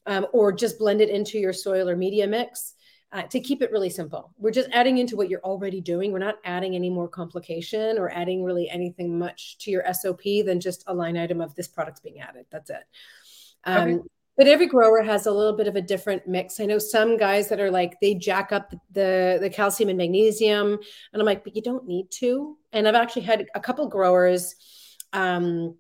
um, or just blend it into your soil or media mix uh, to keep it really simple. We're just adding into what you're already doing. We're not adding any more complication or adding really anything much to your S O P than just a line item of this product's being added. That's it. Um, okay. But every grower has a little bit of a different mix. I know some guys that are like, they jack up the, the calcium and magnesium. And I'm like, but you don't need to. And I've actually had a couple growers. Um,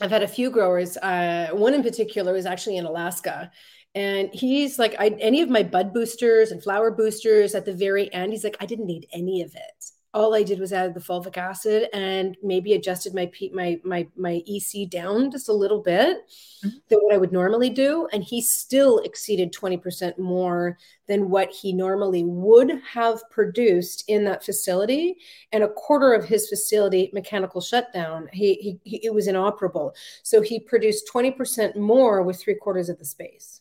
I've had a few growers. Uh, one in particular was actually in Alaska. And he's like, I, any of my bud boosters and flower boosters at the very end, he's like, I didn't need any of it. All I did was add the fulvic acid and maybe adjusted my my my my E C down just a little bit mm-hmm. than what I would normally do. And he still exceeded twenty percent more than what he normally would have produced in that facility. And a quarter of his facility mechanical shutdown, he, he, he it was inoperable. So he produced twenty percent more with three quarters of the space.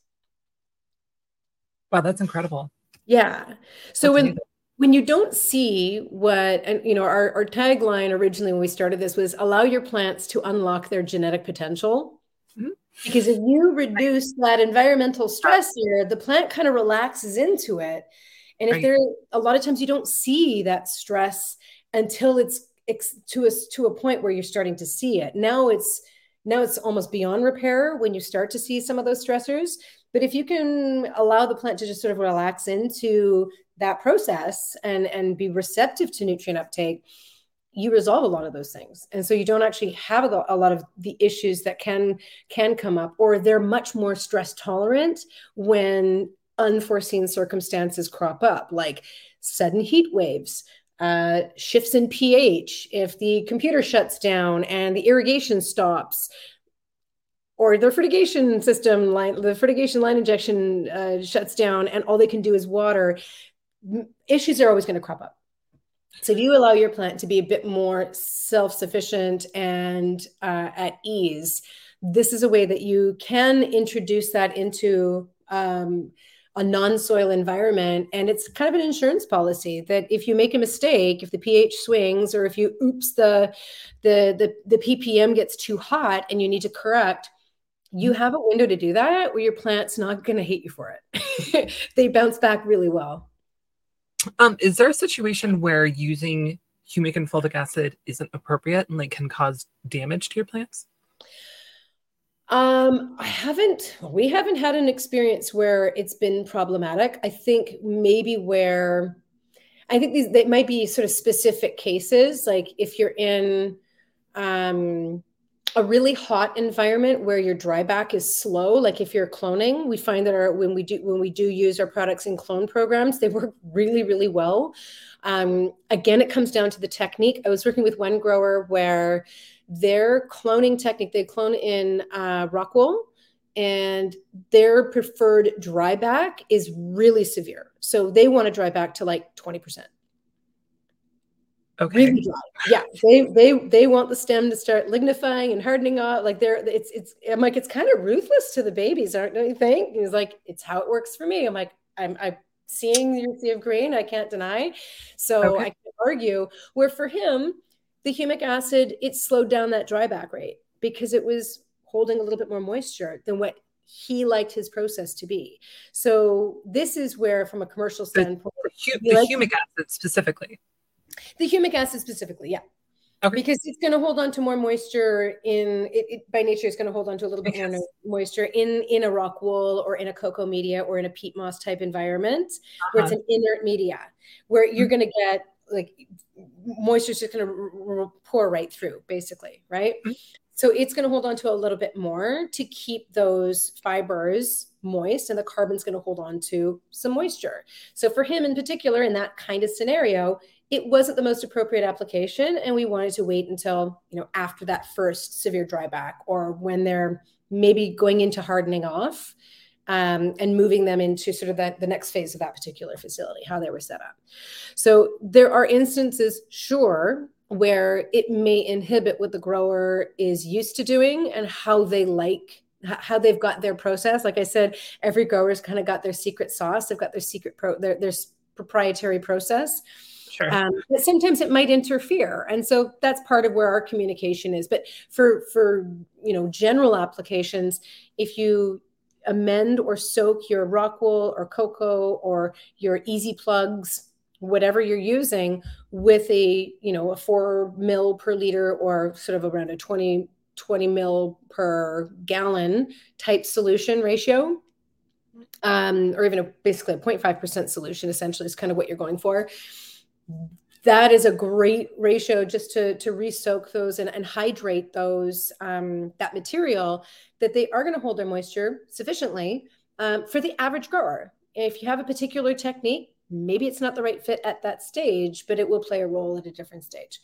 Wow, that's incredible. Yeah. So that's when... amazing. When you don't see what, and you know, our, our tagline originally when we started this was allow your plants to unlock their genetic potential. Mm-hmm. Because if you reduce that environmental stress here, the plant kind of relaxes into it. And if right. there, a lot of times you don't see that stress until it's, it's to a, to a point where you're starting to see it. Now it's, now it's almost beyond repair when you start to see some of those stressors. But if you can allow the plant to just sort of relax into that process and, and be receptive to nutrient uptake, you resolve a lot of those things. And so you don't actually have a, a lot of the issues that can, can come up, or they're much more stress tolerant when unforeseen circumstances crop up, like sudden heat waves, uh, shifts in pH, if the computer shuts down and the irrigation stops, or their fertigation system, line, the fertigation line injection uh, shuts down and all they can do is water. Issues are always going to crop up. So if you allow your plant to be a bit more self-sufficient and uh, at ease, this is a way that you can introduce that into um, a non-soil environment. And it's kind of an insurance policy that if you make a mistake, if the pH swings, or if you oops, the the the, the P P M gets too hot and you need to correct, you have a window to do that where your plant's not going to hate you for it. They bounce back really well. Um, is there a situation where using humic and fulvic acid isn't appropriate and like can cause damage to your plants? Um, I haven't, we haven't had an experience where it's been problematic. I think maybe where, I think these, they might be sort of specific cases. Like if you're in, um, a really hot environment where your dryback is slow. Like if you're cloning, we find that our, when we do, when we do use our products in clone programs, they work really, really well. Um, again, it comes down to the technique. I was working with one grower where their cloning technique, they clone in uh, rock wool, and their preferred dryback is really severe. So they want to dry back to like twenty percent. Okay. Really yeah. They, they, they want the stem to start lignifying and hardening up. Like they're, it's, it's, I'm like, it's kind of ruthless to the babies, aren't don't you think? He's like, it's how it works for me. I'm like, I'm, I'm seeing your sea of green. I can't deny. So okay. I can't argue where for him, the humic acid, it slowed down that dryback rate because it was holding a little bit more moisture than what he liked his process to be. So this is where, from a commercial standpoint, the, the, the humic acid specifically. The humic acid specifically, yeah. Okay. Because it's going to hold on to more moisture in it, it by nature. It's going to hold on to a little bit yes. more moisture in, in a rock wool or in a cocoa media or in a peat moss type environment uh-huh. where it's an inert media, where you're mm-hmm. going to get like moisture's just going to r- pour right through basically. Right. Mm-hmm. So it's going to hold on to a little bit more to keep those fibers moist, and the carbon's going to hold on to some moisture. So for him in particular, in that kind of scenario, it wasn't the most appropriate application, and we wanted to wait until, you know, after that first severe dryback, or when they're maybe going into hardening off um, and moving them into sort of that, the next phase of that particular facility, how they were set up. So there are instances, sure, where it may inhibit what the grower is used to doing and how they like how they've got their process. Like I said, every grower's kind of got their secret sauce. They've got their secret pro their, their proprietary process. Sure. Um, but sometimes it might interfere. And so that's part of where our communication is. But for, for, you know, general applications, if you amend or soak your rock wool or cocoa or your easy plugs, whatever you're using, with a, you know, a four mil per liter or sort of around a twenty, twenty mil per gallon type solution ratio, um, or even a, basically a zero point five percent solution, essentially, is kind of what you're going for. That is a great ratio just to, to re-soak those and, and hydrate those, um, that material, that they are going to hold their moisture sufficiently um, for the average grower. If you have a particular technique, maybe it's not the right fit at that stage, but it will play a role at a different stage.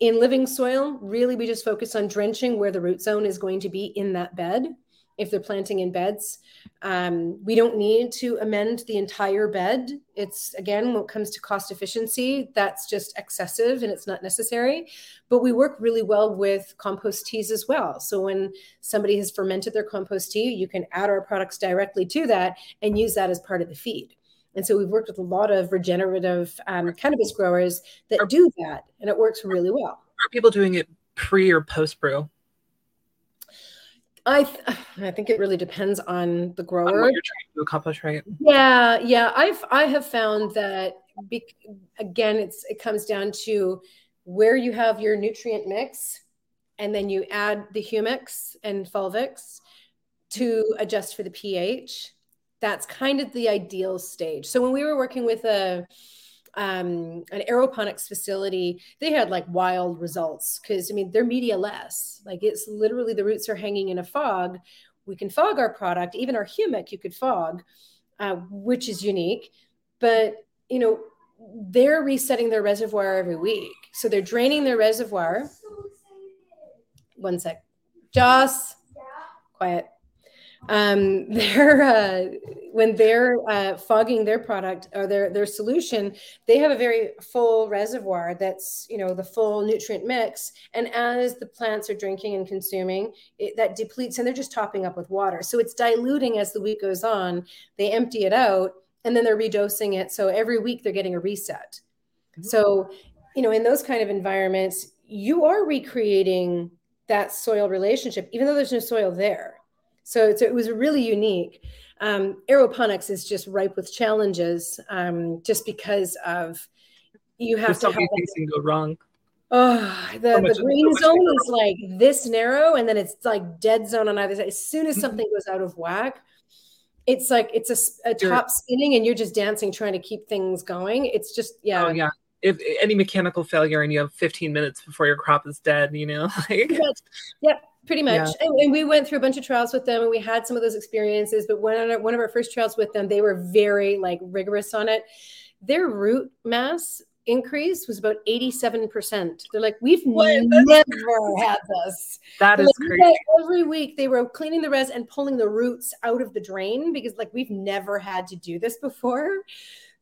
In living soil, really, we just focus on drenching where the root zone is going to be in that bed. If they're planting in beds, um, we don't need to amend the entire bed. It's, again, when it comes to cost efficiency, that's just excessive and it's not necessary. But we work really well with compost teas as well. So when somebody has fermented their compost tea, you can add our products directly to that and use that as part of the feed. And so we've worked with a lot of regenerative um, cannabis growers that are, do that, and it works really well. Are people doing it pre or post brew? I th- I think it really depends on the grower. On what you're trying to accomplish, right? Yeah, yeah. I've I have found that be- again, it's it comes down to where you have your nutrient mix, and then you add the humics and fulvics to adjust for the pH. That's kind of the ideal stage. So when we were working with a um, an aeroponics facility, they had like wild results because, I mean, they're media less. Like, it's literally the roots are hanging in a fog. We can fog our product, even our humic you could fog, uh, which is unique. But, you know, they're resetting their reservoir every week. So they're draining their reservoir. One sec. Joss, quiet. Um, they're, uh, when they're, uh, fogging their product or their, their solution, they have a very full reservoir. That's, you know, the full nutrient mix. And as the plants are drinking and consuming it, that depletes, and they're just topping up with water. So it's diluting as the week goes on. They empty it out and then they're redosing it. So every week they're getting a reset. Mm-hmm. So, you know, in those kind of environments, you are recreating that soil relationship, even though there's no soil there. So it's, it was really unique. Um, aeroponics is just ripe with challenges, um, just because of you have There's to have things can go wrong. Oh, the, so the green so zone is like this narrow, and then it's like dead zone on either side. As soon as mm-hmm. something goes out of whack, it's like it's a, a top spinning, and you're just dancing trying to keep things going. It's just yeah. Oh yeah. If any mechanical failure, and you have fifteen minutes before your crop is dead, you know. Like, yeah. yeah. Pretty much. Yeah. And, and we went through a bunch of trials with them, and we had some of those experiences, but one of, our, one of our first trials with them, they were very like rigorous on it. Their root mass increase was about eighty-seven percent. They're like, we've what? never That's had this. That is like, crazy. Every week they were cleaning the res and pulling the roots out of the drain because like, we've never had to do this before.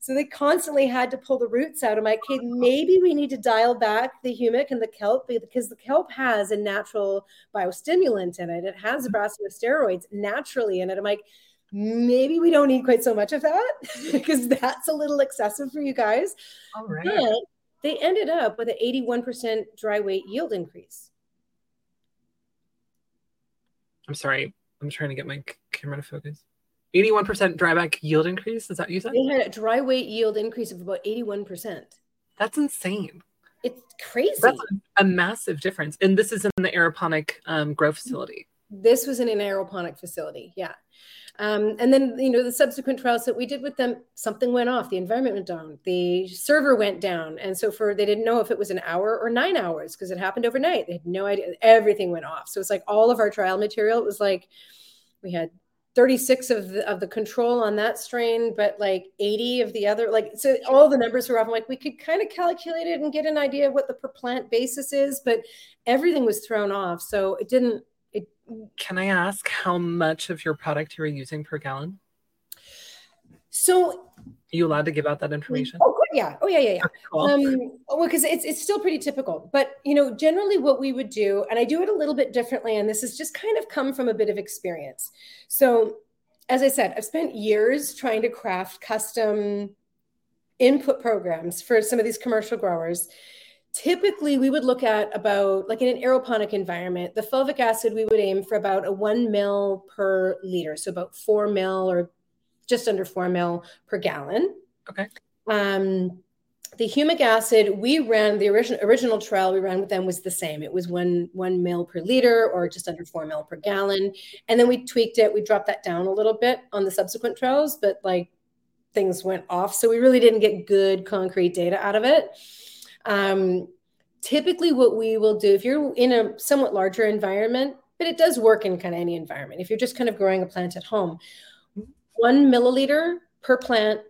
So they constantly had to pull the roots out. I'm like, okay, maybe we need to dial back the humic and the kelp, because the kelp has a natural biostimulant in it. It has brassiosteroids naturally in it. I'm like, maybe we don't need quite so much of that because that's a little excessive for you guys. All right. But they ended up with an eighty-one percent dry weight yield increase. I'm sorry. I'm trying to get my camera to focus. eighty-one percent dryback yield increase. Is that what you said? They had a dry weight yield increase of about eighty-one percent. That's insane. It's crazy. That's a, a massive difference. And this is in the aeroponic um, grow facility. This was in an aeroponic facility. Yeah. Um, and then, you know, the subsequent trials that we did with them, something went off. The environment went down. The server went down. And so for, they didn't know if it was an hour or nine hours because it happened overnight. They had no idea. Everything went off. So it's like all of our trial material, it was like we had thirty-six of the, of the control on that strain, but like eighty of the other, like, so all the numbers were off. I'm like, we could kind of calculate it and get an idea of what the per plant basis is, but everything was thrown off. So it didn't, it. Can I ask how much of your product you were using per gallon? So are you allowed to give out that information? Oh, good. Yeah. Oh yeah. Yeah. Yeah. Cool. Um, well, cause it's, it's still pretty typical, but you know, generally what we would do, and I do it a little bit differently, and this has just kind of come from a bit of experience. So as I said, I've spent years trying to craft custom input programs for some of these commercial growers. Typically we would look at about, like, in an aeroponic environment, the fulvic acid, we would aim for about a one mil per liter. So about four mil or just under four mil per gallon. Okay. Um, the humic acid, we ran the original original trial we ran with them was the same. It was one, one mil per liter or just under four mil per gallon. And then we tweaked it. We dropped that down a little bit on the subsequent trials, but like things went off. So we really didn't get good concrete data out of it. Um, typically what we will do, if you're in a somewhat larger environment, but it does work in kind of any environment. If you're just kind of growing a plant at home, one milliliter per plant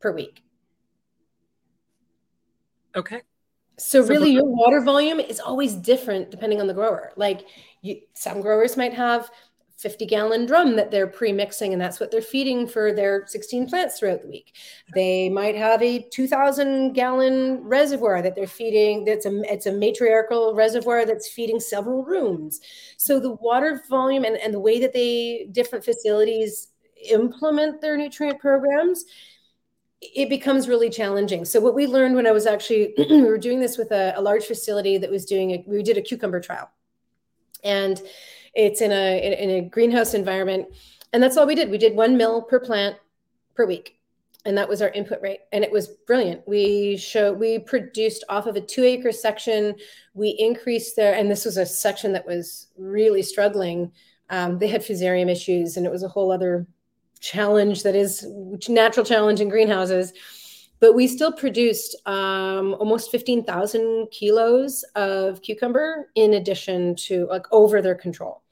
per week. Okay. So, so really your water volume is always different depending on the grower. Like you, some growers might have fifty gallon drum that they're pre-mixing and that's what they're feeding for their sixteen plants throughout the week. They might have a two thousand gallon reservoir that they're feeding. That's a, it's a matriarchal reservoir that's feeding several rooms. So the water volume and, and the way that they, different facilities implement their nutrient programs, it becomes really challenging. So what we learned when I was actually, we were doing this with a, a large facility that was doing, a, we did a cucumber trial and it's in a, in, in a greenhouse environment. And that's all we did. We did one mil per plant per week. And that was our input rate. And it was brilliant. We showed, we produced off of a two acre section. We increased their, and this was a section that was really struggling. Um, they had fusarium issues and it was a whole other challenge that is natural challenge in greenhouses, but we still produced um, almost fifteen thousand kilos of cucumber in addition to, like, over their control.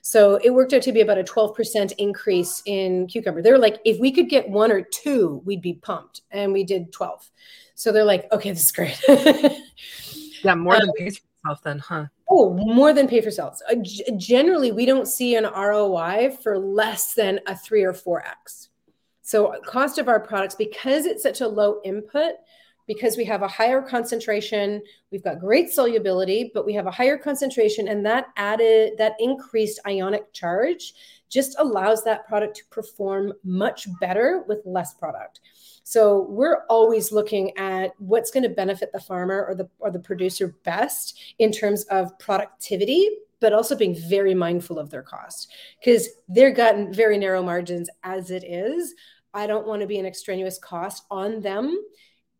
So it worked out to be about a twelve percent increase in cucumber. They're like, if we could get one or two, we'd be pumped. And we did twelve. So they're like, okay, this is great. Yeah, more um, than pays for itself then, huh? Oh, more than pay for sales. Uh, g- generally, we don't see an R O I for less than a three or four X. So cost of our products, because it's such a low input, because we have a higher concentration, we've got great solubility, but we have a higher concentration, and that added, that increased ionic charge just allows that product to perform much better with less product. So we're always looking at what's going to benefit the farmer or the or the producer best in terms of productivity, but also being very mindful of their cost because they're gotten very narrow margins as it is. I don't want to be an extraneous cost on them.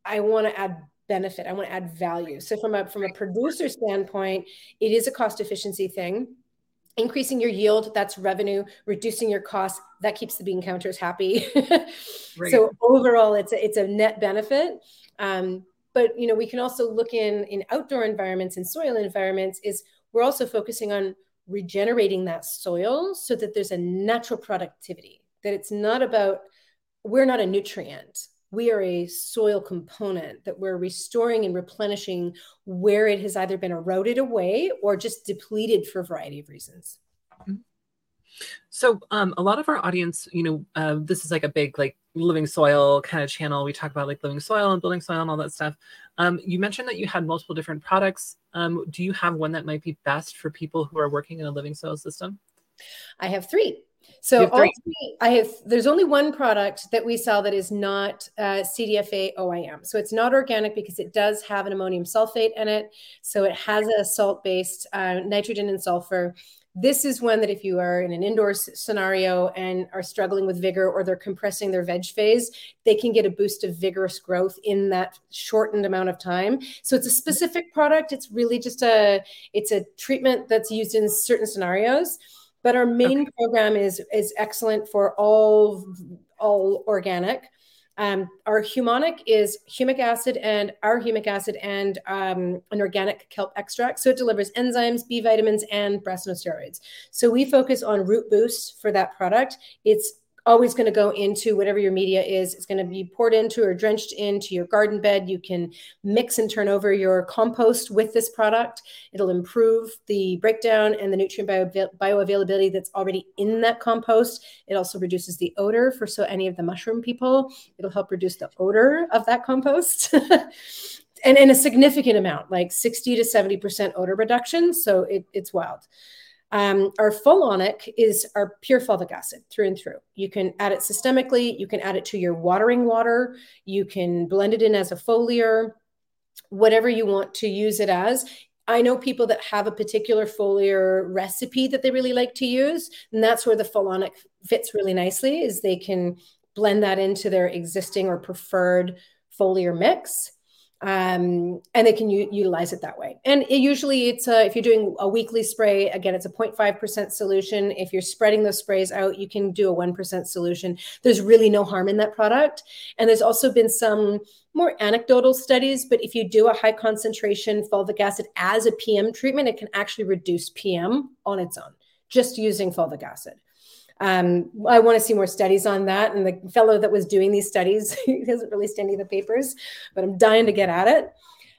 I want to add benefit. I want to add value. So from a, from a producer standpoint, it is a cost efficiency thing. Increasing your yield, that's revenue. Reducing your costs, that keeps the bean counters happy. Right. So overall, it's a, it's a net benefit. Um, but you know, we can also look in in outdoor environments and soil environments. Is we're also focusing on regenerating that soil so that there's a natural productivity. That it's not about, we're not a nutrient. We are a soil component that we're restoring and replenishing where it has either been eroded away or just depleted for a variety of reasons. So um, a lot of our audience, you know, uh, this is like a big, like, living soil kind of channel. We talk about like living soil and building soil and all that stuff. Um, you mentioned that you had multiple different products. Um, do you have one that might be best for people who are working in a living soil system? I have three. So all three, I have, there's only one product that we sell that is not uh, C D F A O I M. So it's not organic because it does have an ammonium sulfate in it. So it has a salt-based uh, nitrogen and sulfur. This is one that if you are in an indoor scenario and are struggling with vigor, or they're compressing their veg phase, they can get a boost of vigorous growth in that shortened amount of time. So it's a specific product. It's really just a, it's a treatment that's used in certain scenarios, but our main okay. program is, is excellent for all, all organic. Um, our Humonic is humic acid and our humic acid and um, an organic kelp extract. So it delivers enzymes, B vitamins, and brassinosteroids. So we focus on root boost for that product. It's always going to go into whatever your media is. It's going to be poured into or drenched into your garden bed. You can mix and turn over your compost with this product. It'll improve the breakdown and the nutrient bio- bioavailability that's already in that compost. It also reduces the odor for so any of the mushroom people. It'll help reduce the odor of that compost and in a significant amount, like sixty to seventy percent odor reduction. So it, it's wild. Um, our Fulonic is our pure fulvic acid through and through. You can add it systemically. You can add it to your watering water. You can blend it in as a foliar, whatever you want to use it as. I know people that have a particular foliar recipe that they really like to use, and that's where the Fulonic fits really nicely, is they can blend that into their existing or preferred foliar mix. Um, and they can u- utilize it that way. And it usually it's a, if you're doing a weekly spray, again, it's a zero point five percent solution. If you're spreading those sprays out, you can do a one percent solution. There's really no harm in that product. And there's also been some more anecdotal studies, but if you do a high concentration fulvic acid as a P M treatment, it can actually reduce P M on its own, just using fulvic acid. Um, I want to see more studies on that. And the fellow that was doing these studies, he hasn't released any of the papers, but I'm dying to get at it.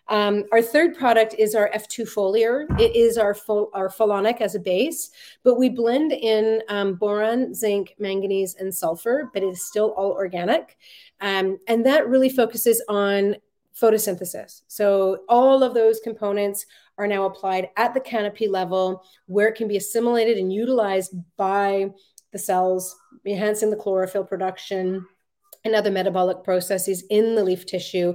Um, our third product is our F two Foliar. It is our fol- our Fulonic as a base, but we blend in um, boron, zinc, manganese, and sulfur, but it is still all organic. Um, and that really focuses on photosynthesis. So all of those components are now applied at the canopy level where it can be assimilated and utilized by the cells, enhancing the chlorophyll production and other metabolic processes in the leaf tissue,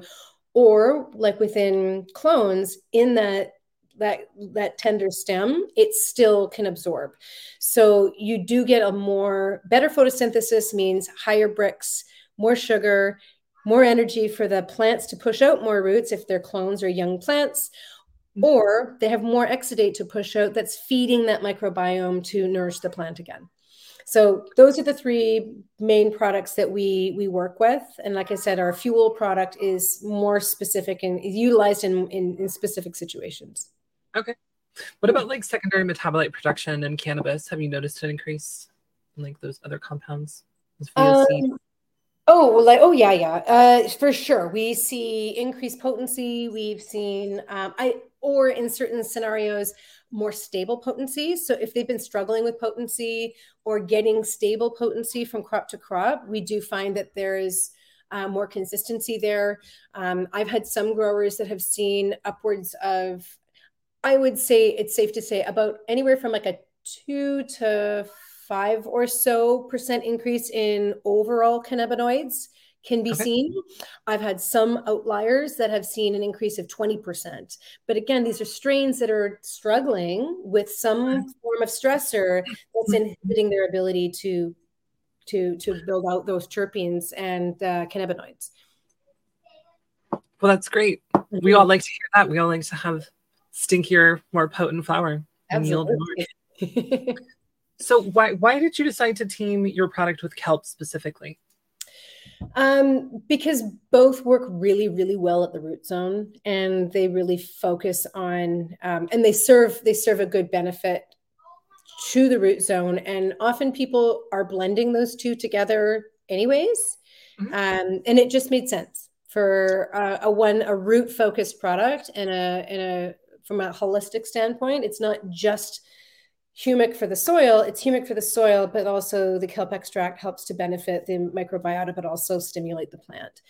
or like within clones in that that that tender stem, it still can absorb. So you do get a more better photosynthesis, means higher bricks, more sugar, more energy for the plants to push out more roots if they're clones or young plants, or they have more exudate to push out that's feeding that microbiome to nourish the plant again. So those are the three main products that we we work with. And like I said, our fuel product is more specific and is utilized in, in, in specific situations. Okay. What about like secondary metabolite production in cannabis? Have you noticed an increase in like those other compounds? Um, oh, like, oh yeah, yeah. Uh, for sure. We see increased potency. We've seen, um, I or in certain scenarios, more stable potency. So if they've been struggling with potency or getting stable potency from crop to crop, we do find that there is uh, more consistency there. Um, I've had some growers that have seen upwards of, I would say it's safe to say about anywhere from like a two to five or so percent increase in overall cannabinoids can be okay. seen. I've had some outliers that have seen an increase of twenty percent. But again, these are strains that are struggling with some form of stressor that's inhibiting their ability to, to, to build out those terpenes and uh, cannabinoids. Well, that's great. Mm-hmm. We all like to hear that. We all like to have stinkier, more potent flower. Absolutely. And yield more. So why, why did you decide to team your product with kelp specifically? Um, because both work really, really well at the root zone, and they really focus on, um, and they serve, they serve a good benefit to the root zone. And often people are blending those two together anyways. Mm-hmm. Um, and it just made sense for uh, a one, a root focused product and a, and a, from a holistic standpoint, it's not just humic for the soil, it's humic for the soil, but also the kelp extract helps to benefit the microbiota, but also stimulate the plant.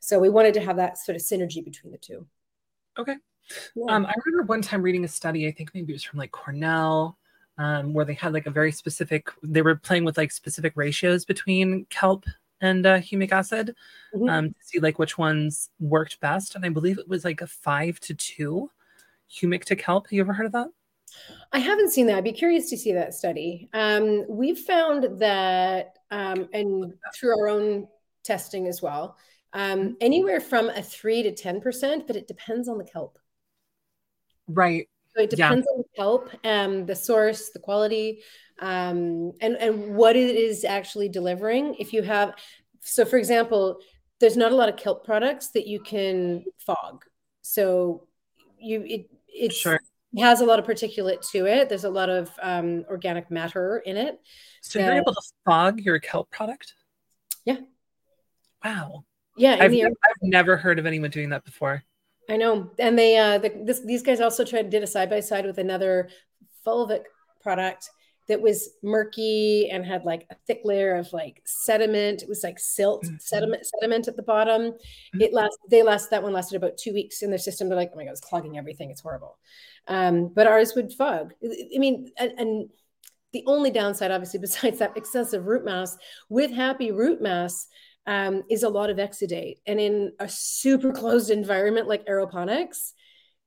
So we wanted to have that sort of synergy between the two. Okay. Yeah. Um, I remember one time reading a study, I think maybe it was from like Cornell, um, where they had like a very specific, they were playing with like specific ratios between kelp and uh, humic acid mm-hmm. um, to see like which ones worked best. And I believe it was like a five to two humic to kelp. Have you ever heard of that? I haven't seen that. I'd be curious to see that study. Um, we've found that, um, and through our own testing as well, um, anywhere from a three to ten percent, but it depends on the kelp. Right. So it depends yeah. on the kelp, um, the source, the quality, um, and, and what it is actually delivering. If you have, so for example, there's not a lot of kelp products that you can fog. So you, it, it's, sure. has a lot of particulate to it. There's a lot of um, organic matter in it. So that... you're able to fog your kelp product? Yeah. Wow. Yeah. I've, the... I've never heard of anyone doing that before. I know. And they, uh, the, this, these guys also tried did a side-by-side with another fulvic product that was murky and had like a thick layer of like sediment. It was like silt, mm-hmm. sediment, sediment at the bottom. Mm-hmm. It last, they last, that one lasted about two weeks in their system. They're like, oh my God, it's clogging everything. It's horrible. Um, but ours would fog. I mean, and, and the only downside, obviously, besides that excessive root mass with happy root mass, um, is a lot of exudate. And in a super closed environment like aeroponics,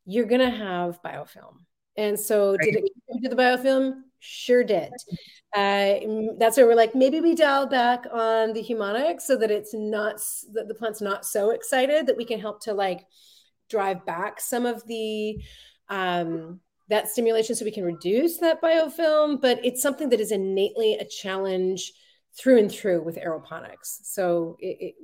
you're going to have biofilm. And so right. did it contribute to the biofilm? Sure did. Uh, that's where we're like, maybe we dial back on the Humonic so that it's not, that the plant's not so excited, that we can help to like drive back some of the, um, that stimulation so we can reduce that biofilm. But it's something that is innately a challenge through and through with aeroponics. So it, it,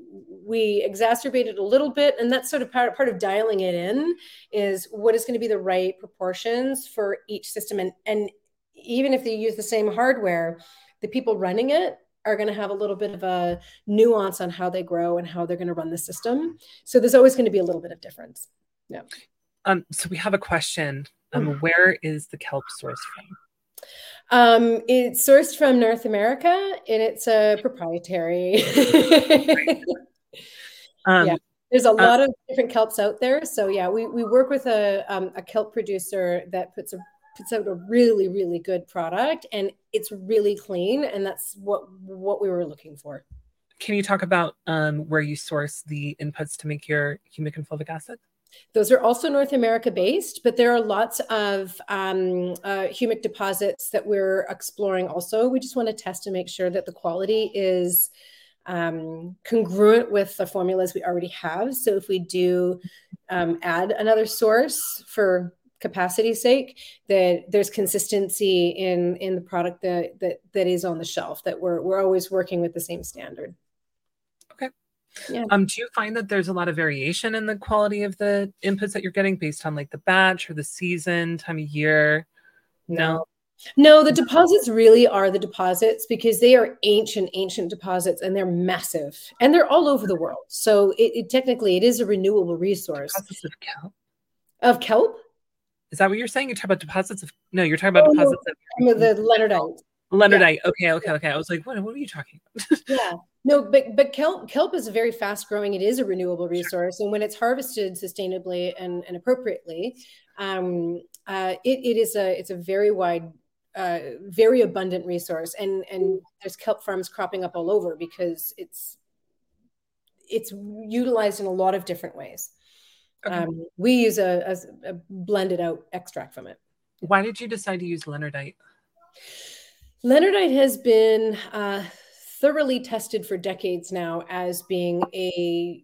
we exacerbate it a little bit, and that's sort of part, part of dialing it in is what is going to be the right proportions for each system. And, and even if they use the same hardware, the people running it are going to have a little bit of a nuance on how they grow and how they're going to run the system. So there's always going to be a little bit of difference. Yeah. Um, so we have a question. Um, mm-hmm. Where is the kelp sourced from? Um, it's sourced from North America, and it's a proprietary. um, yeah. There's a lot um, of different kelps out there. So yeah, we, we work with a, um, a kelp producer that puts a, puts out a really, really good product, and it's really clean. And that's what, what we were looking for. Can you talk about, um, where you source the inputs to make your humic and fulvic acid? Those are also North America based, but there are lots of um, uh, humic deposits that we're exploring also. We just want to test and make sure that the quality is um, congruent with the formulas we already have. So if we do um, add another source for capacity's sake, that there's consistency in, in the product that, that that is on the shelf, that we're we're always working with the same standard. Okay. Yeah. Um, do you find that there's a lot of variation in the quality of the inputs that you're getting based on like the batch or the season, time of year? No, no, the deposits really are the deposits, because they are ancient, ancient deposits, and they're massive, and they're all over the world. So it, it technically, it is a renewable resource. Deposits of kelp? Of kelp? Is that what you're saying? You're talking about deposits of, no, you're talking about oh, deposits no, of the Leonardite. Leonardite. Yeah. Okay. Okay. Okay. I was like, what, what are you talking about? Yeah. No, but, but kelp, kelp is very fast growing. It is a renewable resource. Sure. And when it's harvested sustainably and, and appropriately, um, uh, it, it is a, it's a very wide, uh, very abundant resource. And, and there's kelp farms cropping up all over because it's, it's utilized in a lot of different ways. Okay. Um, we use a, a, a blended out extract from it. Why did you decide to use Leonardite? Leonardite has been, uh, thoroughly tested for decades now as being a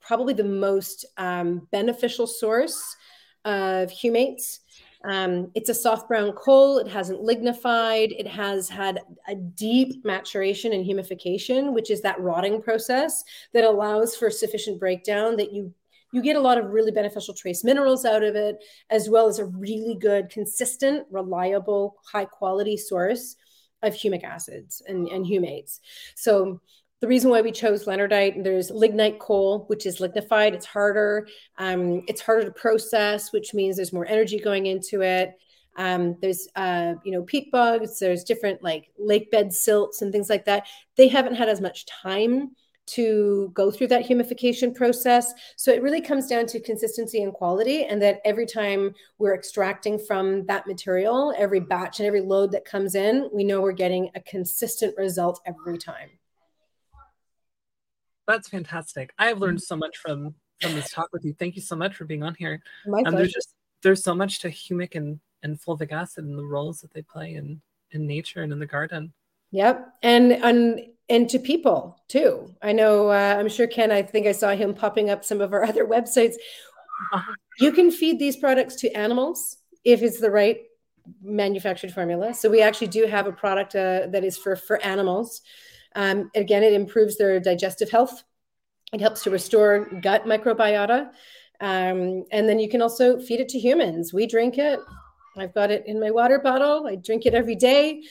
probably the most um, beneficial source of humates. Um, it's a soft brown coal. It hasn't lignified. It has had a deep maturation and humification, which is that rotting process that allows for sufficient breakdown that you you get a lot of really beneficial trace minerals out of it, as well as a really good, consistent, reliable, high quality source of humic acids and, and humates. So the reason why we chose Leonardite, there's lignite coal, which is lignified. It's harder. Um, it's harder to process, which means there's more energy going into it. Um, there's, uh, you know, peat bugs. There's different like lake bed silts and things like that. They haven't had as much time to go through that humification process. So it really comes down to consistency and quality, and that every time we're extracting from that material, every batch and every load that comes in, we know we're getting a consistent result every time. That's fantastic. I've learned so much from, from this talk with you. Thank you so much for being on here. My um, there's just, there's so much to humic and and fulvic acid and the roles that they play in, in nature and in the garden. Yep. And, and, and to people too. I know, uh, I'm sure Ken, I think I saw him popping up some of our other websites. You can feed these products to animals if it's the right manufactured formula. So we actually do have a product uh, that is for, for animals. Um, again, it improves their digestive health. It helps to restore gut microbiota. Um, and then you can also feed it to humans. We drink it. I've got it in my water bottle. I drink it every day.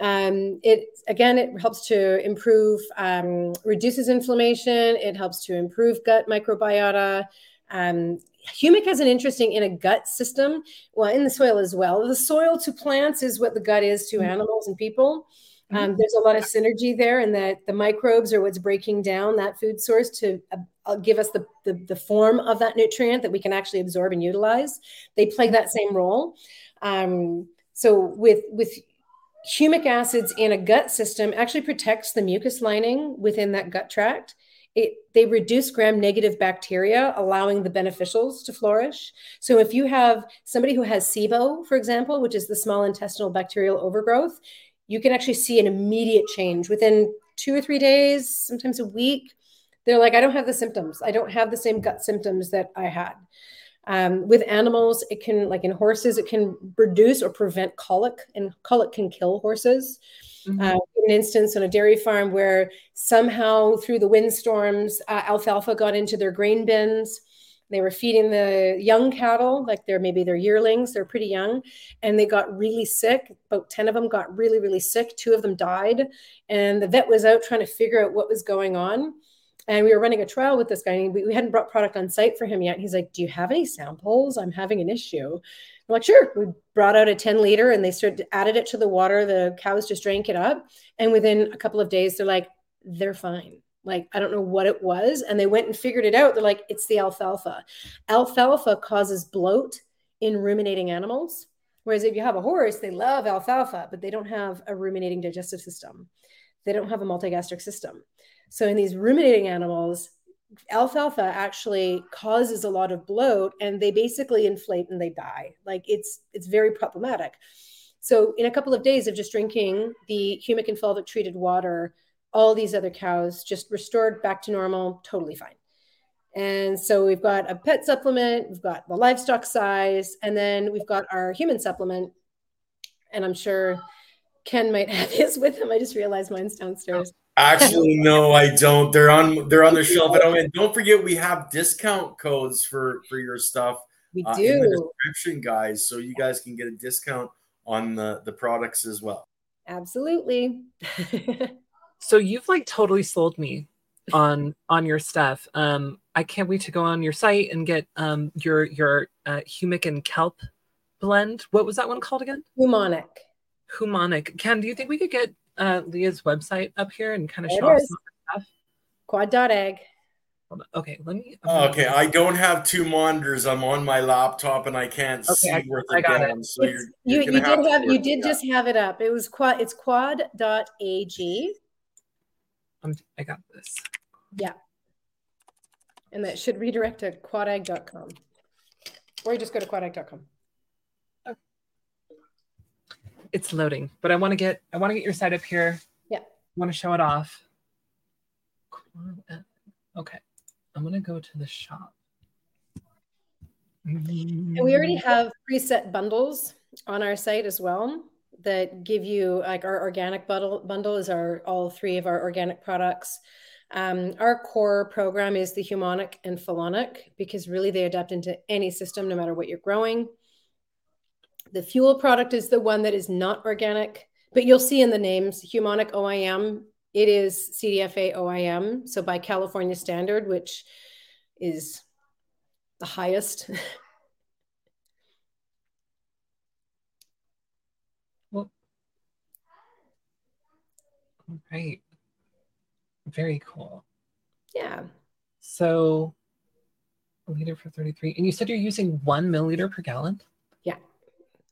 Um, it, again, it helps to improve, um, reduces inflammation. It helps to improve gut microbiota. Um, Humic has an interesting in a gut system, well, in the soil as well. The soil to plants is what the gut is to animals and people. Um, there's a lot of synergy there, and that the microbes are what's breaking down that food source to uh, give us the, the, the form of that nutrient that we can actually absorb and utilize. They play that same role. Um, so with, with humic acids in a gut system actually protects the mucus lining within that gut tract. It, they reduce gram-negative bacteria, allowing the beneficials to flourish. So if you have somebody who has SIBO, for example, which is the small intestinal bacterial overgrowth, you can actually see an immediate change within two or three days, sometimes a week. They're like, I don't have the symptoms. I don't have the same gut symptoms that I had. Um, with animals, it can, like in horses, it can reduce or prevent colic, and colic can kill horses. Mm-hmm. Uh, in an instance on a dairy farm where somehow through the windstorms, uh, alfalfa got into their grain bins. They were feeding the young cattle, like they're maybe they're yearlings, they're pretty young, and they got really sick. About ten of them got really, really sick. Two of them died, and the vet was out trying to figure out what was going on. And we were running a trial with this guy, and we, we hadn't brought product on site for him yet. And he's like, do you have any samples? I'm having an issue. I'm like, sure. We brought out a ten liter, and they started added it to the water. The cows just drank it up. And within a couple of days, they're like, they're fine. Like, I don't know what it was. And they went and figured it out. They're like, it's the alfalfa. Alfalfa causes bloat in ruminating animals. Whereas if you have a horse, they love alfalfa, but they don't have a ruminating digestive system. They don't have a multigastric system. So in these ruminating animals, alfalfa actually causes a lot of bloat, and they basically inflate and they die. Like it's, it's very problematic. So in a couple of days of just drinking the humic and fulvic treated water, all these other cows just restored back to normal, totally fine. And so we've got a pet supplement, we've got the livestock size, and then we've got our human supplement. And I'm sure Ken might have his with him. I just realized mine's downstairs. Actually, no, I don't. They're on they're on the shelf at home. And don't forget, we have discount codes for, for your stuff. We do. Uh, in the description, guys, so you guys can get a discount on the, the products as well. Absolutely. So you've like totally sold me on on your stuff. Um, I can't wait to go on your site and get um your your uh, humic and kelp blend. What was that one called again? Humonic. Humonic. Ken, do you think we could get uh, Leah's website up here and kind of show off some of her stuff? Quad dot ag. Okay, let me. Okay. okay, I don't have two monitors. I'm on my laptop and I can't okay, see I, worth I got again, it. So you're, you're you you have did have you did just have it up. It was quad. It's quad dot ag. I'm, I got this. Yeah, and that should redirect to quad ag dot com, or you just go to quad ag dot com. Okay. It's loading, but I want to get I want to get your site up here. Yeah, I want to show it off. Okay, I'm gonna go to the shop. And we already have preset bundles on our site as well that give you, like, our organic bundle bundle is our all three of our organic products. Um, our core program is the Humonic and Fulonic, because really they adapt into any system, no matter what you're growing. The fuel product is the one that is not organic, but you'll see in the names Humonic O I M, it is C D F A O I M. So by California standard, which is the highest. All right. Very cool. Yeah. So a liter for thirty-three. And you said you're using one milliliter per gallon? Yeah.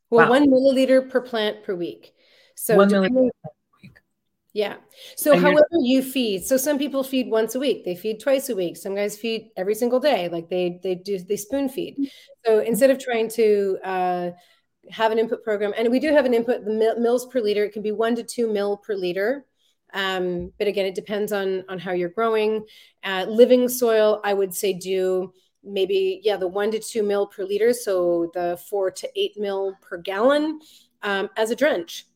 Well, wow. One milliliter per plant per week. So one milliliter per week. Yeah. So and however you feed. So some people feed once a week. They feed twice a week. Some guys feed every single day. Like they they do they spoon feed. So instead of trying to uh have an input program. And we do have an input, the mils per liter. It can be one to two mil per liter. Um, but again, it depends on, on how you're growing. Uh, living soil, I would say do maybe, yeah, the one to two mil per liter. So the four to eight mil per gallon um, as a drench.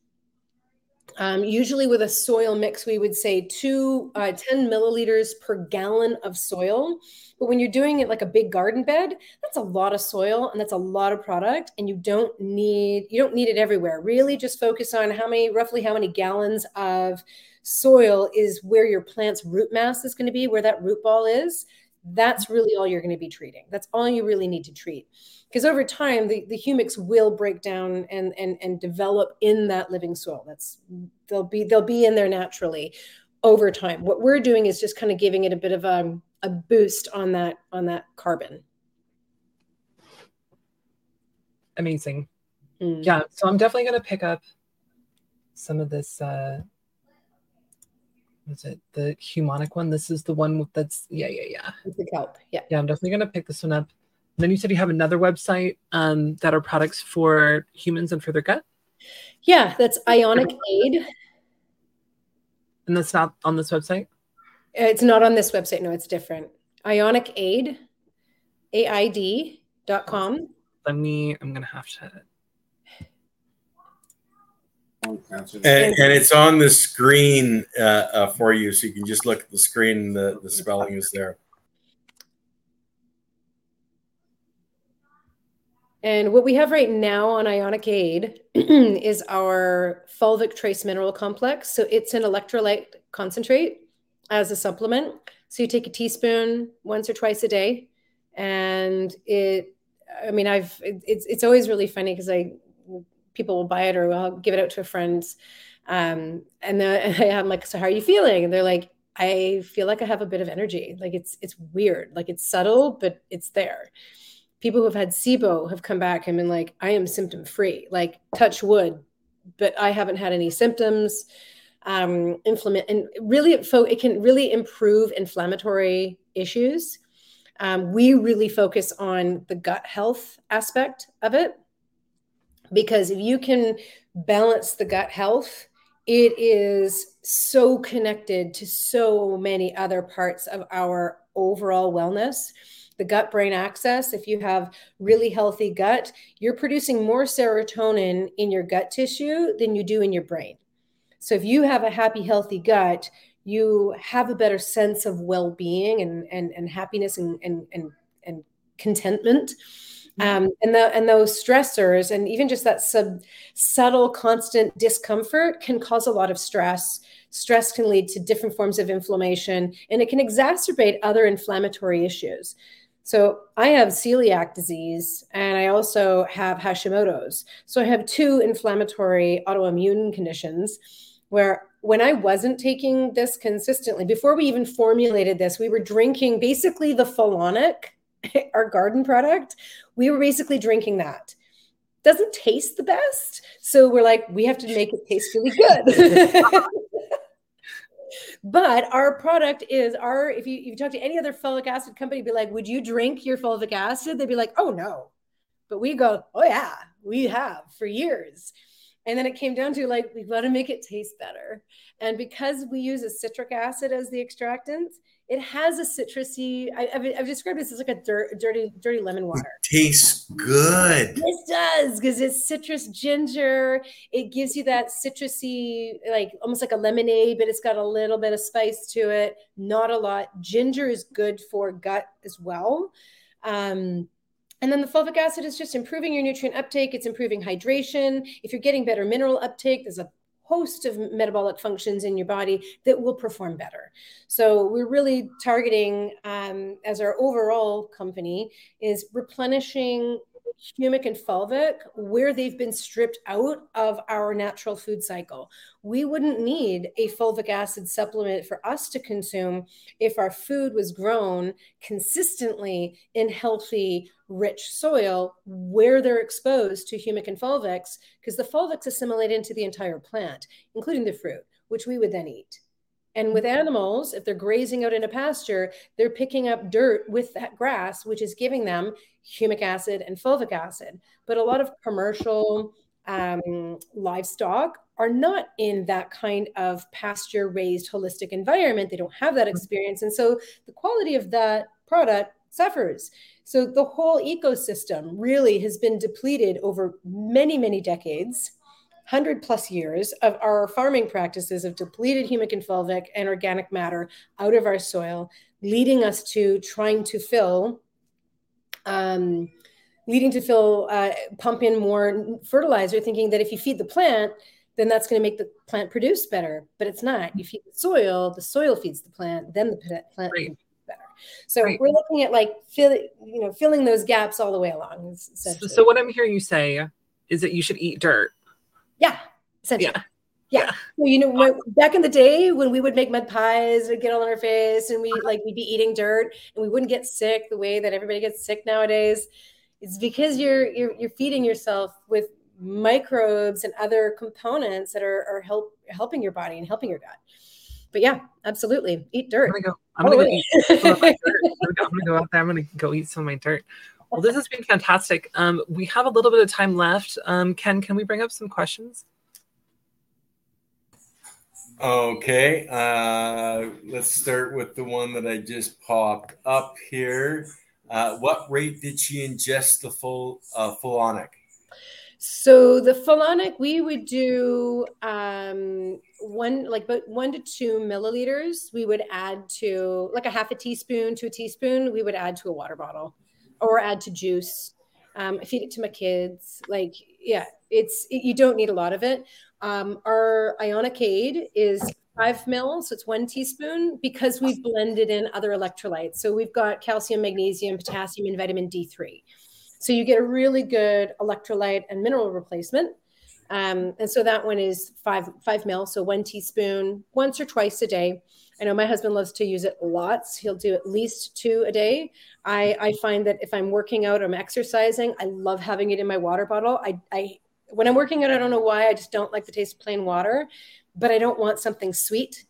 Um, usually with a soil mix, we would say two, uh, ten milliliters per gallon of soil. But when you're doing it like a big garden bed, that's a lot of soil and that's a lot of product. And you don't need, you don't need it everywhere. Really just focus on how many, roughly how many gallons of soil is where your plant's root mass is going to be, where that root ball is. That's really all you're going to be treating. That's all you really need to treat. Because over time, the, the humics will break down and, and, and develop in that living soil. That's they'll be they'll be in there naturally over time. What we're doing is just kind of giving it a bit of a, a boost on that on that carbon. Amazing. Mm. Yeah. So I'm definitely going to pick up some of this. Uh, was it the Humonic one? This is the one that's yeah yeah yeah. It's the kelp. Yeah. Yeah. I'm definitely going to pick this one up. Then you said you have another website um, that are products for humans and for their gut? Yeah, that's Ionic Aid. And that's not on this website? It's not on this website. No, it's different. Ionic Aid, A I D dot com. Let me, I'm going to have to. And, and it's on the screen uh, uh, for you, so you can just look at the screen. The, the spelling is there. And what we have right now on Ionic Aid is our fulvic trace mineral complex. So it's an electrolyte concentrate as a supplement. So you take a teaspoon once or twice a day. And it, I mean, I've, it, it's it's always really funny because I, people will buy it or I'll give it out to a friend. Um, and then I'm like, so how are you feeling? And they're like, I feel like I have a bit of energy. Like it's it's weird. Like it's subtle, but it's there. People who have had SIBO have come back and been like, I am symptom free, like touch wood, but I haven't had any symptoms. Um, inflammation, and really it, fo- it can really improve inflammatory issues. Um, we really focus on the gut health aspect of it because if you can balance the gut health, it is so connected to so many other parts of our overall wellness. The gut-brain axis, if you have really healthy gut, you're producing more serotonin in your gut tissue than you do in your brain. So if you have a happy, healthy gut, you have a better sense of well-being and, and, and happiness and, and, and, and contentment. Um, and, the, and those stressors and even just that sub, subtle, constant discomfort can cause a lot of stress. Stress can lead to different forms of inflammation, and it can exacerbate other inflammatory issues. So I have celiac disease, and I also have Hashimoto's. So I have two inflammatory autoimmune conditions where when I wasn't taking this consistently, before we even formulated this, we were drinking basically the Fulonic, our garden product. We were basically drinking that. Doesn't taste the best. So we're like, we have to make it taste really good. But our product is our, if you, if you talk to any other folic acid company, be like, would you drink your fulvic acid? They'd be like, oh no. But we go, oh yeah, we have for years. And then it came down to like, we've got to make it taste better. And because we use a citric acid as the extractant, it has a citrusy, I, I've, I've described this as like a dirt, dirty, dirty lemon water. It tastes good. It does, because it's citrus ginger. It gives you that citrusy, like almost like a lemonade, but it's got a little bit of spice to it. Not a lot. Ginger is good for gut as well. Um, And then the fulvic acid is just improving your nutrient uptake. It's improving hydration. If you're getting better mineral uptake, there's a host of metabolic functions in your body that will perform better. So we're really targeting, um, as our overall company, is replenishing humic and fulvic where they've been stripped out of our natural food cycle. We wouldn't need a fulvic acid supplement for us to consume if our food was grown consistently in healthy, rich soil where they're exposed to humic and fulvics, because the fulvics assimilate into the entire plant, including the fruit, which we would then eat. And with animals, if they're grazing out in a pasture, they're picking up dirt with that grass, which is giving them humic acid and fulvic acid. But a lot of commercial um, livestock are not in that kind of pasture-raised holistic environment. They don't have that experience. And so the quality of that product suffers. So the whole ecosystem really has been depleted over many, many decades, one hundred plus years of our farming practices of depleted humic and fulvic and organic matter out of our soil, leading us to trying to fill, um, leading to fill, uh, pump in more fertilizer, thinking that if you feed the plant, then that's going to make the plant produce better. But it's not. You feed the soil, the soil feeds the plant, then the plant right. So right. we're looking at like fill, you know, filling those gaps all the way along. So, so what I'm hearing you say is that you should eat dirt. Yeah, essentially. Yeah. Yeah. yeah. Well, you know, when, back in the day when we would make mud pies, we'd get all in our face and we like we'd be eating dirt and we wouldn't get sick the way that everybody gets sick nowadays. It's because you're you're you're feeding yourself with microbes and other components that are are help helping your body and helping your gut. But yeah, absolutely. Eat dirt. I'm gonna go. I'm gonna oh, go eat some of my dirt. I'm gonna go out there. I'm gonna go eat some of my dirt. Well, this has been fantastic. Um, we have a little bit of time left. Um, Ken, can we bring up some questions? Okay. Uh, let's start with the one that I just popped up here. Uh, what rate did she ingest the full uh, Fulonic? So the Fulonic, we would do um, one, like about one to two milliliters. We would add to like a half a teaspoon to a teaspoon. We would add to a water bottle or add to juice. Um, I feed it to my kids. Like, yeah, it's, it, you don't need a lot of it. Um, our Ionic Aid is five mils. So it's one teaspoon because we've blended in other electrolytes. So we've got calcium, magnesium, potassium, and vitamin D three. So you get a really good electrolyte and mineral replacement. Um, and so that one is five, five mil. So one teaspoon once or twice a day. I know my husband loves to use it lots. He'll do at least two a day. I, I find that if I'm working out, I'm exercising. I love having it in my water bottle. I, I, when I'm working out, I don't know why. I just don't like the taste of plain water, but I don't want something sweet.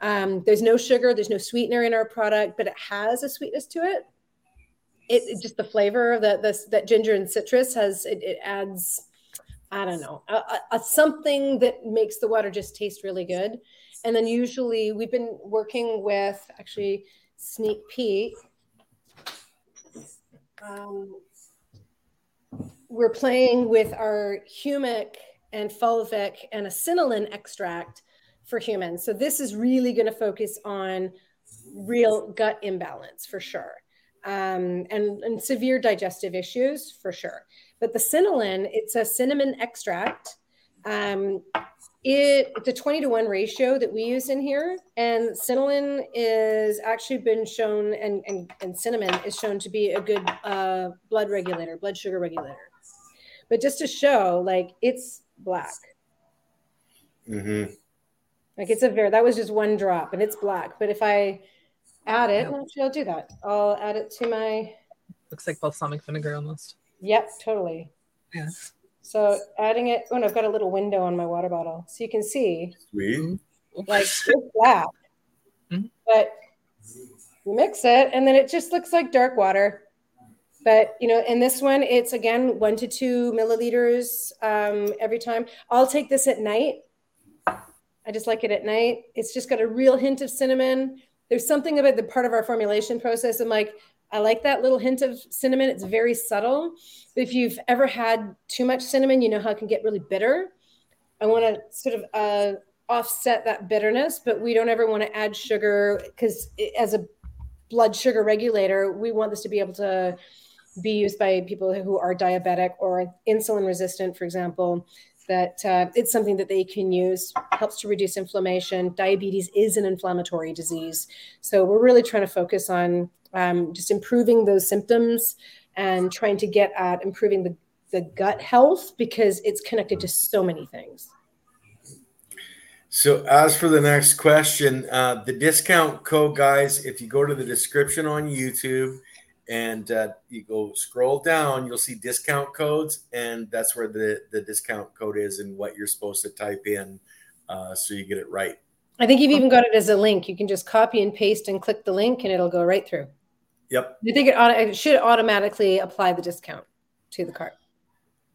Um, there's no sugar. There's no sweetener in our product, but it has a sweetness to it. It, it just the flavor of that that ginger and citrus has it, it adds I don't know a, a, a something that makes the water just taste really good. And then usually we've been working with actually sneak peek. Um, we're playing with our humic and fulvic and a cinulin extract for humans. So this is really going to focus on real gut imbalance for sure. Um, and, and severe digestive issues for sure. But the Cinulin, it's a cinnamon extract. Um, it, it's a twenty to one ratio that we use in here. And Cinulin is actually been shown, and, and, and cinnamon is shown to be a good uh, blood regulator, blood sugar regulator. But just to show, like, it's black. Mm-hmm. Like, it's a very, that was just one drop, and it's black. But if I... add it. Actually, I'll do that. I'll add it to my. Looks like balsamic vinegar almost. Yep, totally. Yeah. So adding it. Oh, and I've got a little window on my water bottle, so you can see. Sweet. Like it's black, mm-hmm. But you mix it, and then it just looks like dark water. But you know, in this one, it's again one to two milliliters um, every time. I'll take this at night. I just like it at night. It's just got a real hint of cinnamon. There's something about the part of our formulation process. I'm like, I like that little hint of cinnamon. It's very subtle. If you've ever had too much cinnamon, you know how it can get really bitter. I want to sort of uh, offset that bitterness, but we don't ever want to add sugar because as a blood sugar regulator, we want this to be able to be used by people who are diabetic or insulin resistant, for example. That uh, it's something that they can use, helps to reduce inflammation. Diabetes is an inflammatory disease. So we're really trying to focus on um, just improving those symptoms and trying to get at improving the, the gut health because it's connected to so many things. So as for the next question, uh, the discount code, guys, if you go to the description on YouTube and uh, you go scroll down, you'll see discount codes, and that's where the, the discount code is and what you're supposed to type in uh, so you get it right. I think you've even got it as a link. You can just copy and paste and click the link and it'll go right through. Yep. You think it, auto- it should automatically apply the discount to the cart?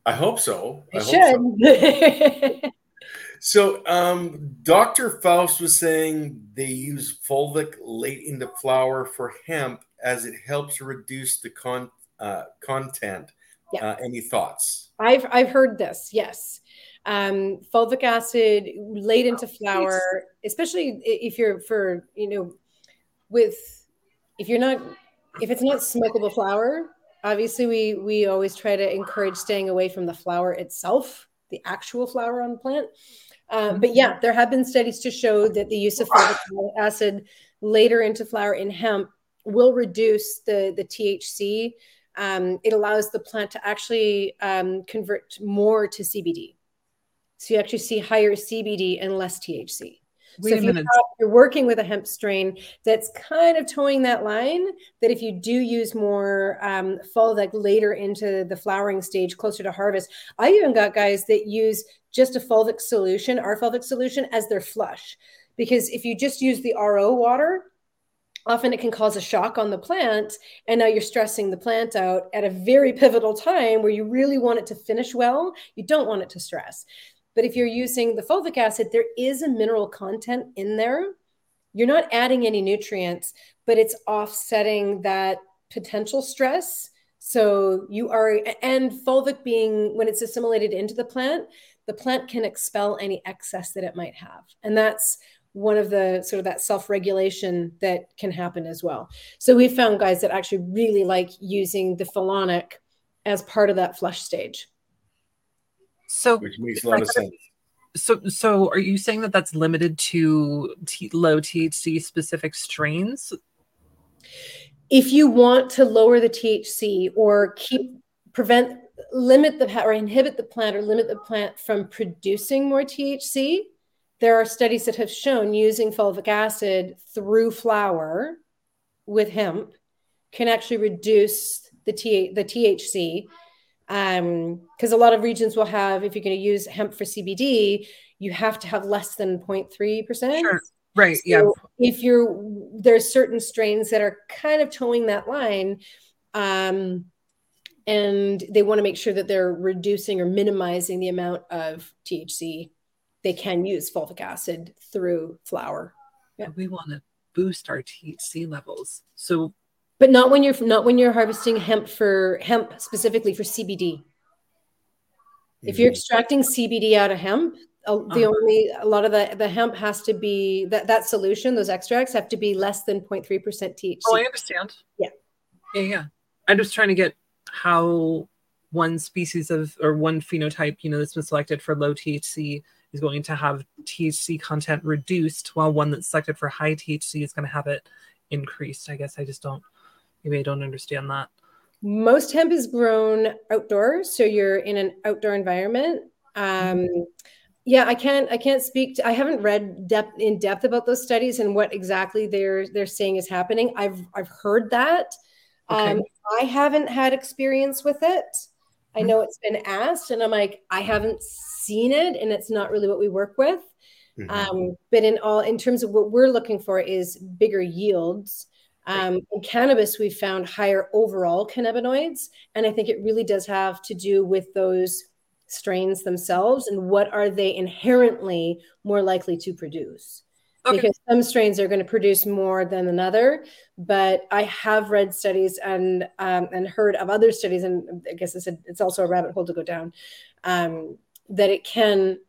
I hope so. It I should. Hope so. So um, Doctor Faust was saying they use fulvic late in the flower for hemp as it helps reduce the con- uh, content. Yeah. Uh, any thoughts? I've I've heard this. Yes. Um, fulvic acid late into flour, especially if you're for, you know, with, if you're not, if it's not smokable flour, obviously we, we always try to encourage staying away from the flour itself, the actual flour on the plant. Um, but yeah, there have been studies to show that the use of fulvic acid later into flour in hemp will reduce the, the T H C. Um, it allows the plant to actually um, convert more to C B D. So you actually see higher C B D and less T H C. Wait so if you have, you're working with a hemp strain that's kind of towing that line, that if you do use more um, fulvic later into the flowering stage, closer to harvest, I even got guys that use just a fulvic solution, our fulvic solution, as their flush. Because if you just use the R O water, often it can cause a shock on the plant. And now you're stressing the plant out at a very pivotal time where you really want it to finish well. You don't want it to stress. But if you're using the fulvic acid, there is a mineral content in there. You're not adding any nutrients, but it's offsetting that potential stress. So you are, and fulvic being, when it's assimilated into the plant, the plant can expel any excess that it might have. And that's one of the sort of that self-regulation that can happen as well. So we found guys that actually really like using the fulonic as part of that flush stage. So, which makes a lot of sense. So, so are you saying that that's limited to t- low T H C specific strains? If you want to lower the T H C or keep, prevent, limit the, or inhibit the plant or limit the plant from producing more T H C, there are studies that have shown using fulvic acid through flower with hemp can actually reduce the T- the T H C. Um, because a lot of regions will have, if you're going to use hemp for C B D, you have to have less than zero point three percent. Sure. Right. So yeah. If you're, there's certain strains that are kind of towing that line, um, and they want to make sure that they're reducing or minimizing the amount of T H C. They can use fulvic acid through flour. Yeah. We want to boost our T H C levels. So But not when you're not when you're harvesting hemp for hemp specifically for C B D. Mm-hmm. If you're extracting C B D out of hemp, the uh-huh. only a lot of the, the hemp has to be that, that solution, those extracts have to be less than zero point three percent T H C. Oh, I understand. Yeah. Yeah, yeah. I'm just trying to get how one species of or one phenotype, you know, that's been selected for low T H C is going to have T H C content reduced, while one that's selected for high T H C is going to have it increased. I guess I just don't Maybe I don't understand that. Most hemp is grown outdoors, so you're in an outdoor environment. Um, yeah, I can't. I can't speak. To, I haven't read depth in depth about those studies and what exactly they're they're saying is happening. I've I've heard that. Okay. Um, I haven't had experience with it. I know it's been asked, and I'm like, I haven't seen it, and it's not really what we work with. Mm-hmm. Um, but in all, in terms of what we're looking for is bigger yields. Um, in cannabis, we found higher overall cannabinoids, and I think it really does have to do with those strains themselves and what are they inherently more likely to produce. Okay. Because some strains are going to produce more than another, but I have read studies and um, and heard of other studies, and I guess it's, a, it's also a rabbit hole to go down, um, that it can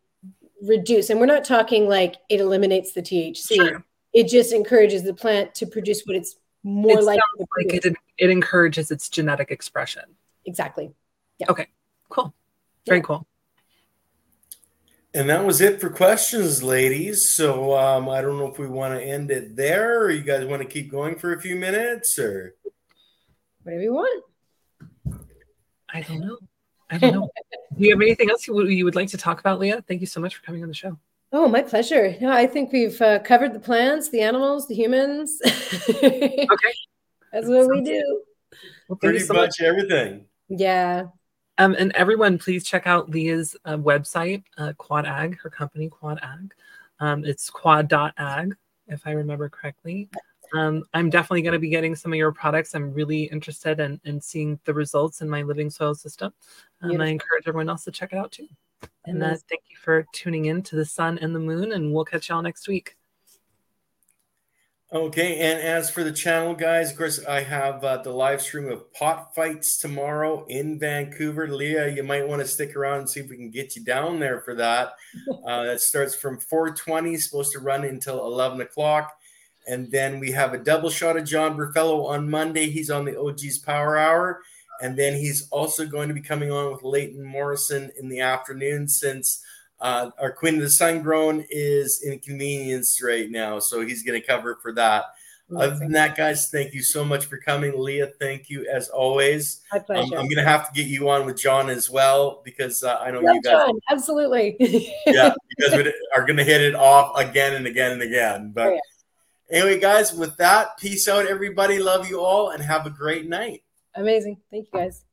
reduce. And we're not talking like it eliminates the T H C. Sure. It just encourages the plant to produce what it's more it likely to produce. Like it, it encourages its genetic expression. Exactly. Yeah. Okay. Cool. Very yeah. cool. And that was it for questions, ladies. So um, I don't know if we want to end it there, or you guys want to keep going for a few minutes, or whatever you want. I don't know. I don't know. Do you have anything else you, you would like to talk about, Leah? Thank you so much for coming on the show. Oh, my pleasure. No, I think we've uh, covered the plants, the animals, the humans. Okay. That's what Sounds we do. Well, pretty so much, much everything. Yeah. Um, and everyone, please check out Leah's uh, website, uh, Quad Ag, her company, Quad Ag. Um, it's quad dot ag, if I remember correctly. Um, I'm definitely going to be getting some of your products. I'm really interested in, in seeing the results in my living soil system. Um, and I encourage everyone else to check it out too. And uh, thank you for tuning in to the sun and the moon, and we'll catch y'all next week. Okay, and as for the channel, guys, of course, I have uh, the live stream of pot fights tomorrow in Vancouver. Leah, you might want to stick around and see if we can get you down there for that. Uh, that starts from four twenty, supposed to run until eleven o'clock. And then we have a double shot of John Ruffello on Monday. He's on the O G's Power Hour. And then he's also going to be coming on with Leighton Morrison in the afternoon, since Uh, our Queen of the Sun Grown is inconvenienced right now, so he's going to cover for that. Amazing. Other than that, guys, thank you so much for coming. Leah, thank you as always. My pleasure. Um, I'm going to have to get you on with John as well, because uh, I know Love you guys. John, absolutely. Yeah, you guys are going to hit it off again and again and again. But oh, yeah. Anyway, guys, with that, peace out, everybody. Love you all, and have a great night. Amazing. Thank you, guys.